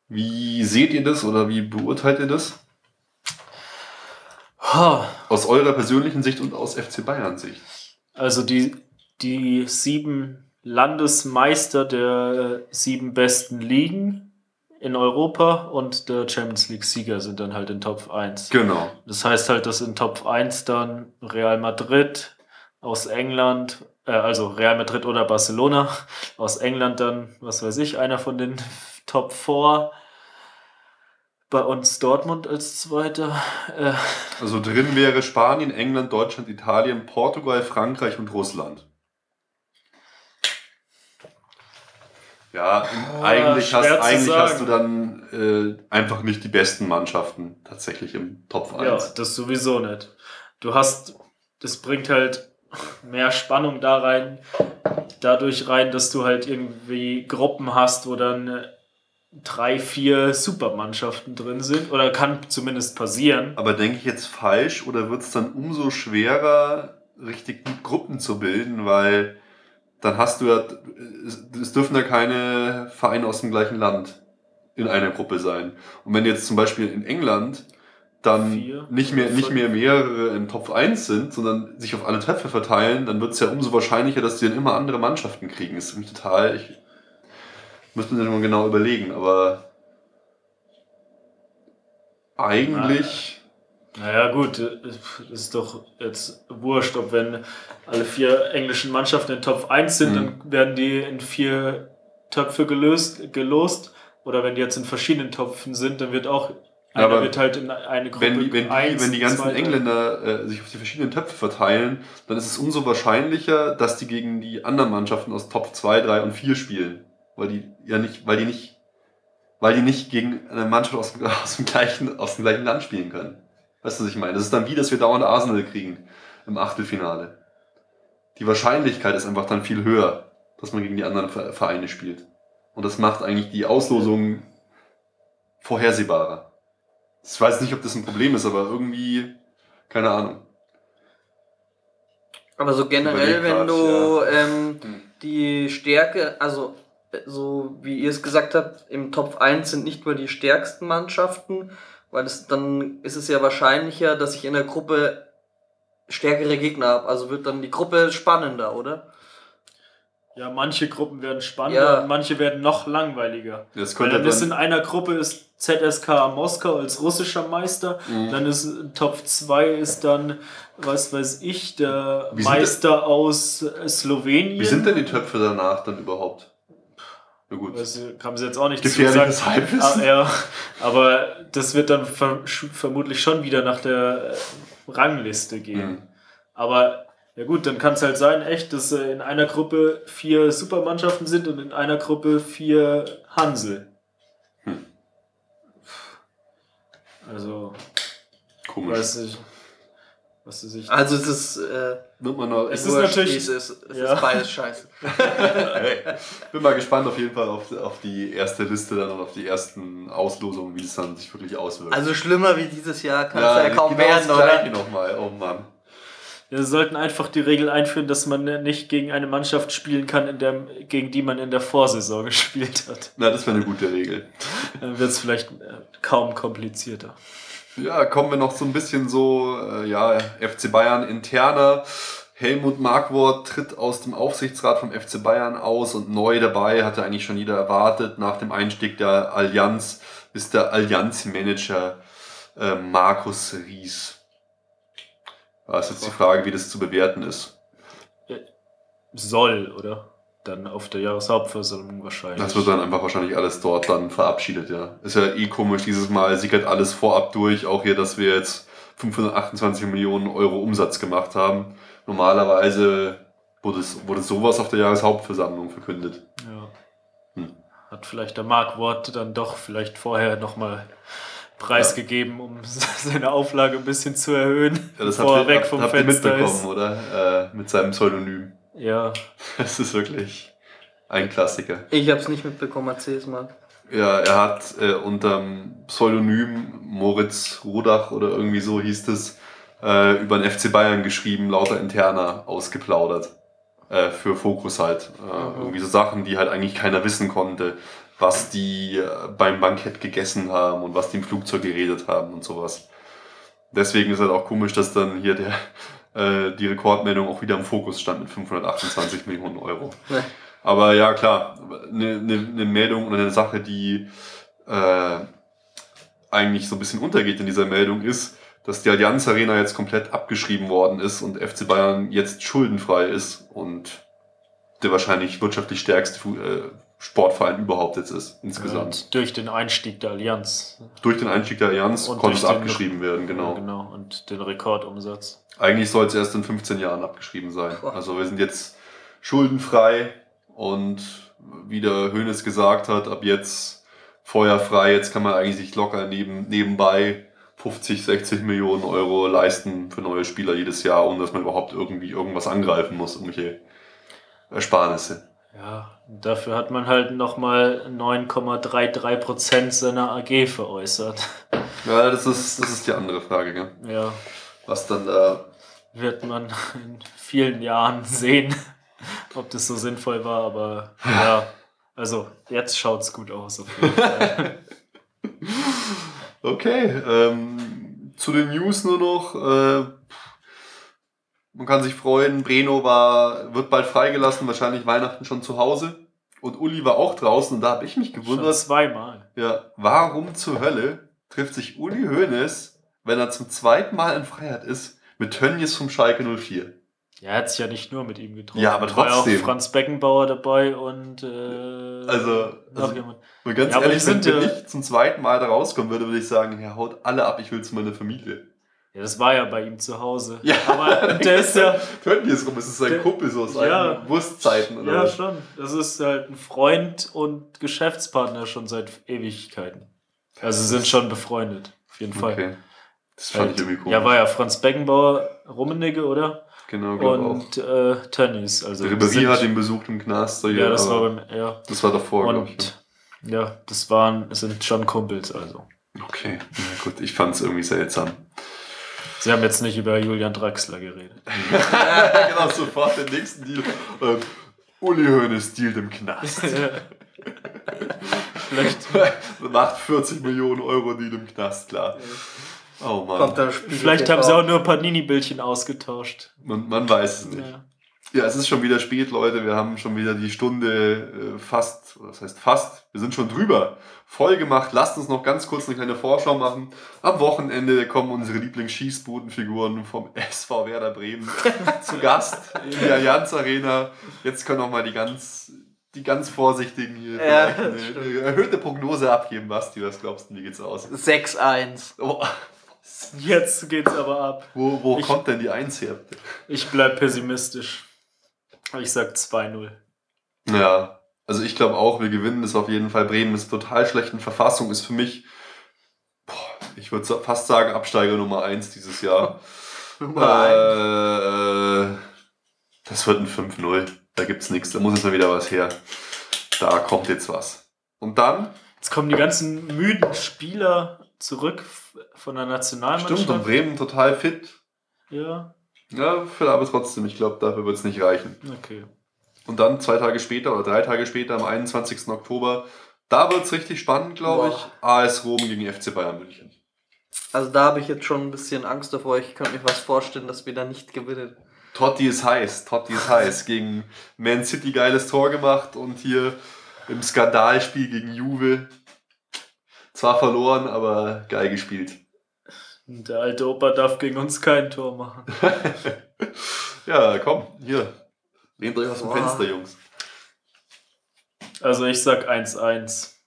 Wie seht ihr das oder wie beurteilt ihr das? Aus eurer persönlichen Sicht und aus F C Bayern Sicht. Also die, die sieben Landesmeister der sieben besten Ligen in Europa und der Champions League Sieger sind dann halt in Top eins. Genau. Das heißt halt, dass in Top eins dann Real Madrid aus England, äh, also Real Madrid oder Barcelona, aus England dann, was weiß ich, einer von den Top vier. Bei uns Dortmund als Zweiter. Äh. Also drin wäre Spanien, England, Deutschland, Italien, Portugal, Frankreich und Russland. Ja, oh, eigentlich, hast, eigentlich hast du dann äh, einfach nicht die besten Mannschaften tatsächlich im Top eins. Ja, das sowieso nicht. Du hast, das bringt halt mehr Spannung da rein, dadurch rein, dass du halt irgendwie Gruppen hast, wo dann drei, vier Supermannschaften drin sind oder kann zumindest passieren. Aber denke ich jetzt falsch oder wird es dann umso schwerer, richtig gut Gruppen zu bilden, weil dann hast du ja, es dürfen ja keine Vereine aus dem gleichen Land in einer Gruppe sein. Und wenn jetzt zum Beispiel in England dann vier, nicht mehr, nicht mehr mehrere im Top eins sind, sondern sich auf alle Töpfe verteilen, dann wird es ja umso wahrscheinlicher, dass die dann immer andere Mannschaften kriegen. Das ist nämlich total... Ich, Muss man sich mal genau überlegen, aber eigentlich... Naja, gut, ist doch jetzt wurscht, ob wenn alle vier englischen Mannschaften in Top eins sind, mhm. dann werden die in vier Töpfe gelöst, gelost. Oder wenn die jetzt in verschiedenen Töpfen sind, dann wird auch einer aber wird halt in eine Gruppe wenn die, wenn die, eins, wenn die ganzen zwei, Engländer äh, sich auf die verschiedenen Töpfe verteilen, dann ist es umso wahrscheinlicher, dass die gegen die anderen Mannschaften aus Top zwei, drei und vier spielen. Weil die ja nicht, weil die nicht, weil die nicht gegen eine Mannschaft aus dem, aus dem gleichen, aus dem gleichen Land spielen können. Weißt du, was ich meine? Das ist dann wie, dass wir dauernd Arsenal kriegen im Achtelfinale. Die Wahrscheinlichkeit ist einfach dann viel höher, dass man gegen die anderen Vereine spielt. Und das macht eigentlich die Auslosung vorhersehbarer. Ich weiß nicht, ob das ein Problem ist, aber irgendwie, keine Ahnung. Aber so generell, wenn du ja. ähm, die Stärke, also so wie ihr es gesagt habt, im Top eins sind nicht nur die stärksten Mannschaften, weil es, dann ist es ja wahrscheinlicher, dass ich in der Gruppe stärkere Gegner habe. Also wird dann die Gruppe spannender, oder? Ja, manche Gruppen werden spannender ja. und manche werden noch langweiliger. Das könnte dann, dann in einer Gruppe ist Z S K Moskau als russischer Meister, mhm. dann ist Top zwei ist dann, was weiß ich, der wie Meister aus Slowenien. Wie sind denn die Töpfe danach dann überhaupt? Na gut. Das kam sie jetzt auch nicht gefährliches zu sagen. Ah, ja. Aber das wird dann verm- vermutlich schon wieder nach der Rangliste gehen. Mhm. Aber ja gut, dann kann es halt sein, echt, dass äh, in einer Gruppe vier Supermannschaften sind und in einer Gruppe vier Hansel. Hm. Also komisch. Weiß nicht, was du sich also es ist äh, wird man noch es ist natürlich es ist, es ja. ist beides scheiße. Hey, bin mal gespannt auf jeden Fall auf, auf die erste Liste dann und auf die ersten Auslosungen, wie es dann sich wirklich auswirkt. Also schlimmer wie dieses Jahr kann es ja, ja kaum genau werden, das oder? Noch mal. Oh Mann. Wir sollten einfach die Regel einführen, dass man nicht gegen eine Mannschaft spielen kann, in der, gegen die man in der Vorsaison gespielt hat. Na, das wäre eine gute Regel. Dann wird es vielleicht kaum komplizierter. Ja, kommen wir noch so ein bisschen so, äh, ja, F C Bayern interner. Helmut Markwort tritt aus dem Aufsichtsrat vom F C Bayern aus und neu dabei, hatte eigentlich schon jeder erwartet, nach dem Einstieg der Allianz ist der Allianz-Manager äh, Markus Ries. Da ist jetzt die Frage, wie das zu bewerten ist. Soll, oder? Dann auf der Jahreshauptversammlung wahrscheinlich. Das wird dann einfach wahrscheinlich alles dort dann verabschiedet, ja. Ist ja eh komisch, dieses Mal sickert alles vorab durch, auch hier, dass wir jetzt fünfhundertachtundzwanzig Millionen Euro Umsatz gemacht haben. Normalerweise wurde, es, wurde sowas auf der Jahreshauptversammlung verkündet. Ja. Hm. Hat vielleicht der Markwort dann doch vielleicht vorher nochmal preisgegeben, um seine Auflage ein bisschen zu erhöhen, ja, das bevor er weg vom Fenster ist. Habt ihr mitbekommen, oder? Äh, mit seinem Pseudonym. Ja. Das ist wirklich ein Klassiker. Ich hab's nicht mitbekommen, erzähl's mal. Ja, er hat äh, unter dem Pseudonym Moritz Rodach oder irgendwie so hieß es, äh, über den F C Bayern geschrieben, lauter interner ausgeplaudert. Äh, für Fokus halt. Äh, irgendwie so Sachen, die halt eigentlich keiner wissen konnte, was die beim Bankett gegessen haben und was die im Flugzeug geredet haben und sowas. Deswegen ist halt auch komisch, dass dann hier der, äh, die Rekordmeldung auch wieder im Fokus stand mit fünfhundertachtundzwanzig Millionen Euro. Aber ja, klar, eine ne, ne Meldung oder eine Sache, die äh, eigentlich so ein bisschen untergeht in dieser Meldung ist, dass die Allianz Arena jetzt komplett abgeschrieben worden ist und F C Bayern jetzt schuldenfrei ist und der wahrscheinlich wirtschaftlich stärkste äh, Sportverein überhaupt jetzt ist, insgesamt. Und durch den Einstieg der Allianz. Durch den Einstieg der Allianz und konnte es abgeschrieben Re- werden, genau. Ja, genau. Und den Rekordumsatz. Eigentlich soll es erst in fünfzehn Jahren abgeschrieben sein. Also wir sind jetzt schuldenfrei und wie der Hoeneß gesagt hat, ab jetzt feuerfrei, jetzt kann man eigentlich sich locker neben, nebenbei fünfzig, sechzig Millionen Euro leisten für neue Spieler jedes Jahr, ohne dass man überhaupt irgendwie irgendwas angreifen muss, irgendwelche Ersparnisse. Ja, dafür hat man halt nochmal neun Komma dreiunddreißig Prozent seiner A G veräußert. Ja, das ist, das ist die andere Frage, gell? Ja. Was dann da... Wird man in vielen Jahren sehen, ob das so sinnvoll war, aber ja, also jetzt schaut's gut aus. Auf jeden Fall. Okay, ähm, zu den News nur noch... Äh, Man kann sich freuen, Breno war, wird bald freigelassen, wahrscheinlich Weihnachten schon zu Hause. Und Uli war auch draußen und da habe ich mich gewundert. Schon zweimal. Ja, warum zur Hölle trifft sich Uli Hoeneß, wenn er zum zweiten Mal in Freiheit ist, mit Tönnies vom Schalke null vier? Ja, er hat sich ja nicht nur mit ihm getroffen. Ja, aber trotzdem. Da war ja auch Franz Beckenbauer dabei und äh, also, noch also jemand. Mal ganz ja, ehrlich, wenn, wenn ich zum zweiten Mal da rauskommen würde, würde ich sagen, ja, haut alle ab, ich will zu meiner Familie. Ja, das war ja bei ihm zu Hause. Ja, aber der ist ja... Töten wir es rum, es ist sein Kumpel so aus ja, alten Wurstzeiten oder ja, was? Schon. Das ist halt ein Freund und Geschäftspartner schon seit Ewigkeiten. Also sind schon befreundet, auf jeden Fall. Okay. Das fand halt, ich irgendwie cool. Ja, war ja Franz Beckenbauer, Rummenigge, oder? Genau, genau. Und äh, Tönnies. Also Ribéry hat ihn besucht im Knast. So ja, das war beim... Ja. Das war davor, glaube ich. Ja, ja das waren, sind schon Kumpels, also. Okay, na gut, ich fand es irgendwie seltsam. Sie haben jetzt nicht über Julian Draxler geredet. Genau, sofort den nächsten Deal. Ähm, Uli Hoeneß dealt im Knast. Vielleicht macht vierzig Millionen Euro Deal im Knast, klar. Oh Mann. Vielleicht haben sie auch nur Panini-Bildchen ausgetauscht. Man, man weiß es nicht. Ja. Ja, es ist schon wieder spät, Leute. Wir haben schon wieder die Stunde äh, fast, das heißt fast, wir sind schon drüber, voll gemacht. Lasst uns noch ganz kurz eine kleine Vorschau machen. Am Wochenende kommen unsere Lieblingsschießbudenfiguren vom S V Werder Bremen zu Gast in der Allianz Arena. Jetzt können auch mal die ganz, die ganz Vorsichtigen hier ja, eine, eine erhöhte Prognose abgeben. Basti, was glaubst du, wie geht's aus? sechs eins. Oh. Jetzt geht's aber ab. Wo, wo ich, kommt denn die Eins her? Ich bleib pessimistisch. Ich sag zwei null. Ja, also ich glaube auch, wir gewinnen das auf jeden Fall. Bremen ist in total schlechten Verfassung, ist für mich, boah, ich würde fast sagen, Absteiger Nummer eins dieses Jahr. Nummer äh, eins. Das wird ein fünf null. Da gibt's nichts. Da muss jetzt mal wieder was her. Da kommt jetzt was. Und dann? Jetzt kommen die ganzen müden Spieler zurück von der Nationalmannschaft. Stimmt, und Bremen total fit. Ja. Ja, aber trotzdem, ich glaube, dafür wird es nicht reichen. Okay. Und dann zwei Tage später oder drei Tage später, am einundzwanzigsten Oktober, da wird es richtig spannend, glaube ich. A S Rom gegen F C Bayern München. Also da habe ich jetzt schon ein bisschen Angst davor. Ich könnte mir was vorstellen, dass wir da nicht gewinnen. Totti ist heiß, Totti ist heiß. Gegen Man City geiles Tor gemacht und hier im Skandalspiel gegen Juve. Zwar verloren, aber geil gespielt. Der alte Opa darf gegen uns kein Tor machen. Ja, komm, hier. Lehnt euch aus dem Fenster, Jungs. Also ich sag eins eins.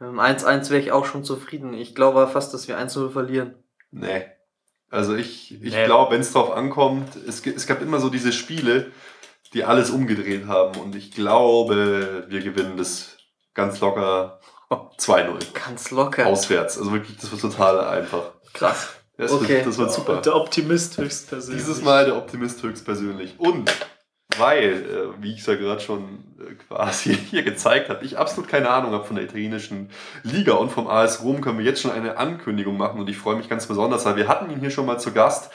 eins eins wäre ich auch schon zufrieden. Ich glaube fast, dass wir eins null verlieren. Nee. Also ich, ich nee. glaube, wenn es drauf ankommt, es, es gab immer so diese Spiele, die alles umgedreht haben. Und ich glaube, wir gewinnen das ganz locker. Oh, zwei null. Ganz locker. Auswärts. Also wirklich, das wird total einfach. Krass. Das wird, okay. Das wird super. Und der Optimist höchstpersönlich. Dieses Mal der Optimist höchstpersönlich. Und weil, wie ich es ja gerade schon quasi hier gezeigt habe, ich absolut keine Ahnung habe von der italienischen Liga und vom A S Rom, können wir jetzt schon eine Ankündigung machen und ich freue mich ganz besonders, weil wir hatten ihn hier schon mal zu Gast.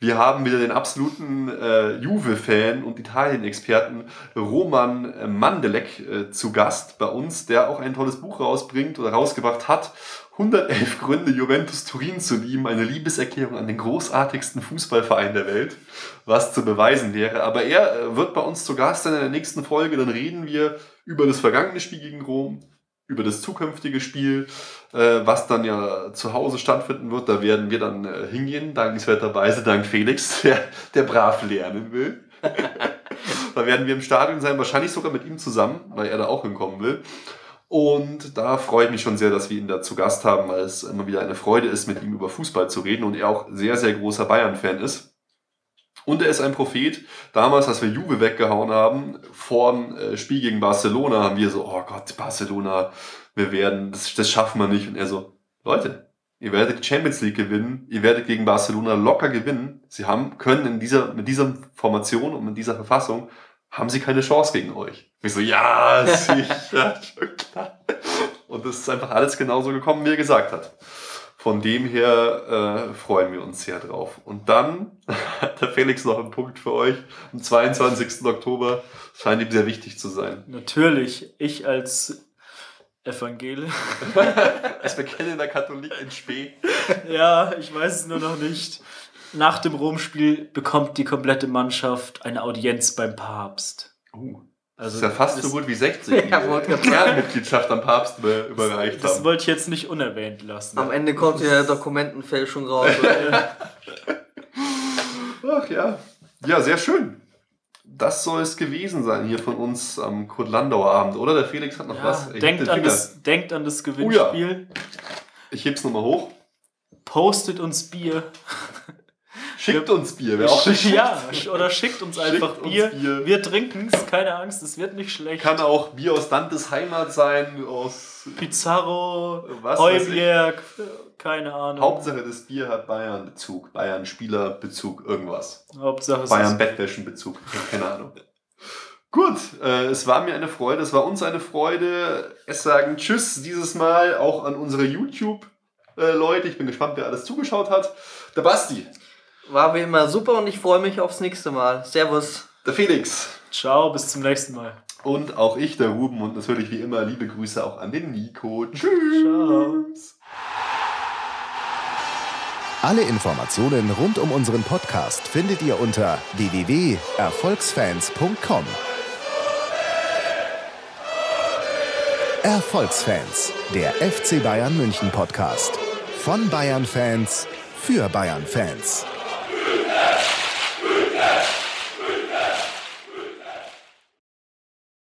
Wir haben wieder den absoluten äh, Juve-Fan und Italien-Experten Roman äh, Mandelek äh, zu Gast bei uns, der auch ein tolles Buch rausbringt oder rausgebracht hat. hundertelf Gründe, Juventus Turin zu lieben, eine Liebeserklärung an den großartigsten Fußballverein der Welt, was zu beweisen wäre. Aber er äh, wird bei uns zu Gast sein in der nächsten Folge. Dann reden wir über das vergangene Spiel gegen Rom, über das zukünftige Spiel, äh, was dann ja zu Hause stattfinden wird. Da werden wir dann äh, hingehen, dankenswerterweise, dank Felix, der, der brav lernen will. Da werden wir im Stadion sein, wahrscheinlich sogar mit ihm zusammen, weil er da auch hinkommen will. Und da freue ich mich schon sehr, dass wir ihn da zu Gast haben, weil es immer wieder eine Freude ist, mit ihm über Fußball zu reden und er auch sehr, sehr großer Bayern-Fan ist. Und er ist ein Prophet. Damals, als wir Juve weggehauen haben, vorm Spiel gegen Barcelona, haben wir so, oh Gott, Barcelona, wir werden, das, das schaffen wir nicht. Und er so, Leute, ihr werdet die Champions League gewinnen, ihr werdet gegen Barcelona locker gewinnen. Sie haben, können in dieser, mit dieser Formation und mit dieser Verfassung, haben sie keine Chance gegen euch. Und ich so, ja, sicher, schon klar. Und das ist einfach alles genauso gekommen, wie er gesagt hat. Von dem her äh, freuen wir uns sehr drauf. Und dann hat der Felix noch einen Punkt für euch. Am zweiundzwanzigsten Oktober scheint ihm sehr wichtig zu sein. Natürlich. Ich als Evangele. Als bekennender Katholik in Spee. Ja, ich weiß es nur noch nicht. Nach dem Romspiel bekommt die komplette Mannschaft eine Audienz beim Papst. Uh. Also, das ist ja fast so gut wie sechzig, die ja, Kernmitgliedschaft am Papst überreicht haben. Das wollte ich jetzt nicht unerwähnt lassen. Am Ende kommt ja der Dokumentenfälschung raus. Ach ja. Ja, sehr schön. Das soll es gewesen sein hier von uns am Kurt Landauer Abend, oder? Der Felix hat noch ja, was. Denkt an, das, denkt an das Gewinnspiel. Oh ja. Ich heb's nochmal hoch. Postet uns Bier. Schickt uns Bier, wer auch nicht schickt. Ja, oder schickt uns einfach schickt Bier. Uns Bier. Wir trinken es, keine Angst, es wird nicht schlecht. Kann auch Bier aus Dantes Heimat sein, aus Pizarro, Heuberg, keine Ahnung. Hauptsache, das Bier hat Bayern-Bezug, Bayern-Spieler-Bezug, irgendwas. Hauptsache es Bayern-Bettwäschen-Bezug, keine Ahnung. Gut, äh, es war mir eine Freude, es war uns eine Freude. Es sagen Tschüss dieses Mal auch an unsere YouTube-Leute. Ich bin gespannt, wer alles zugeschaut hat. Der Basti. War wie immer super und ich freue mich aufs nächste Mal. Servus. Der Felix. Ciao, bis zum nächsten Mal. Und auch ich, der Ruben. Und natürlich wie immer liebe Grüße auch an den Nico. Tschüss. Ciao. Alle Informationen rund um unseren Podcast findet ihr unter w w w punkt erfolgsfans punkt com. Erfolgsfans, der F C Bayern München Podcast. Von Bayern Fans für Bayern Fans. Yes!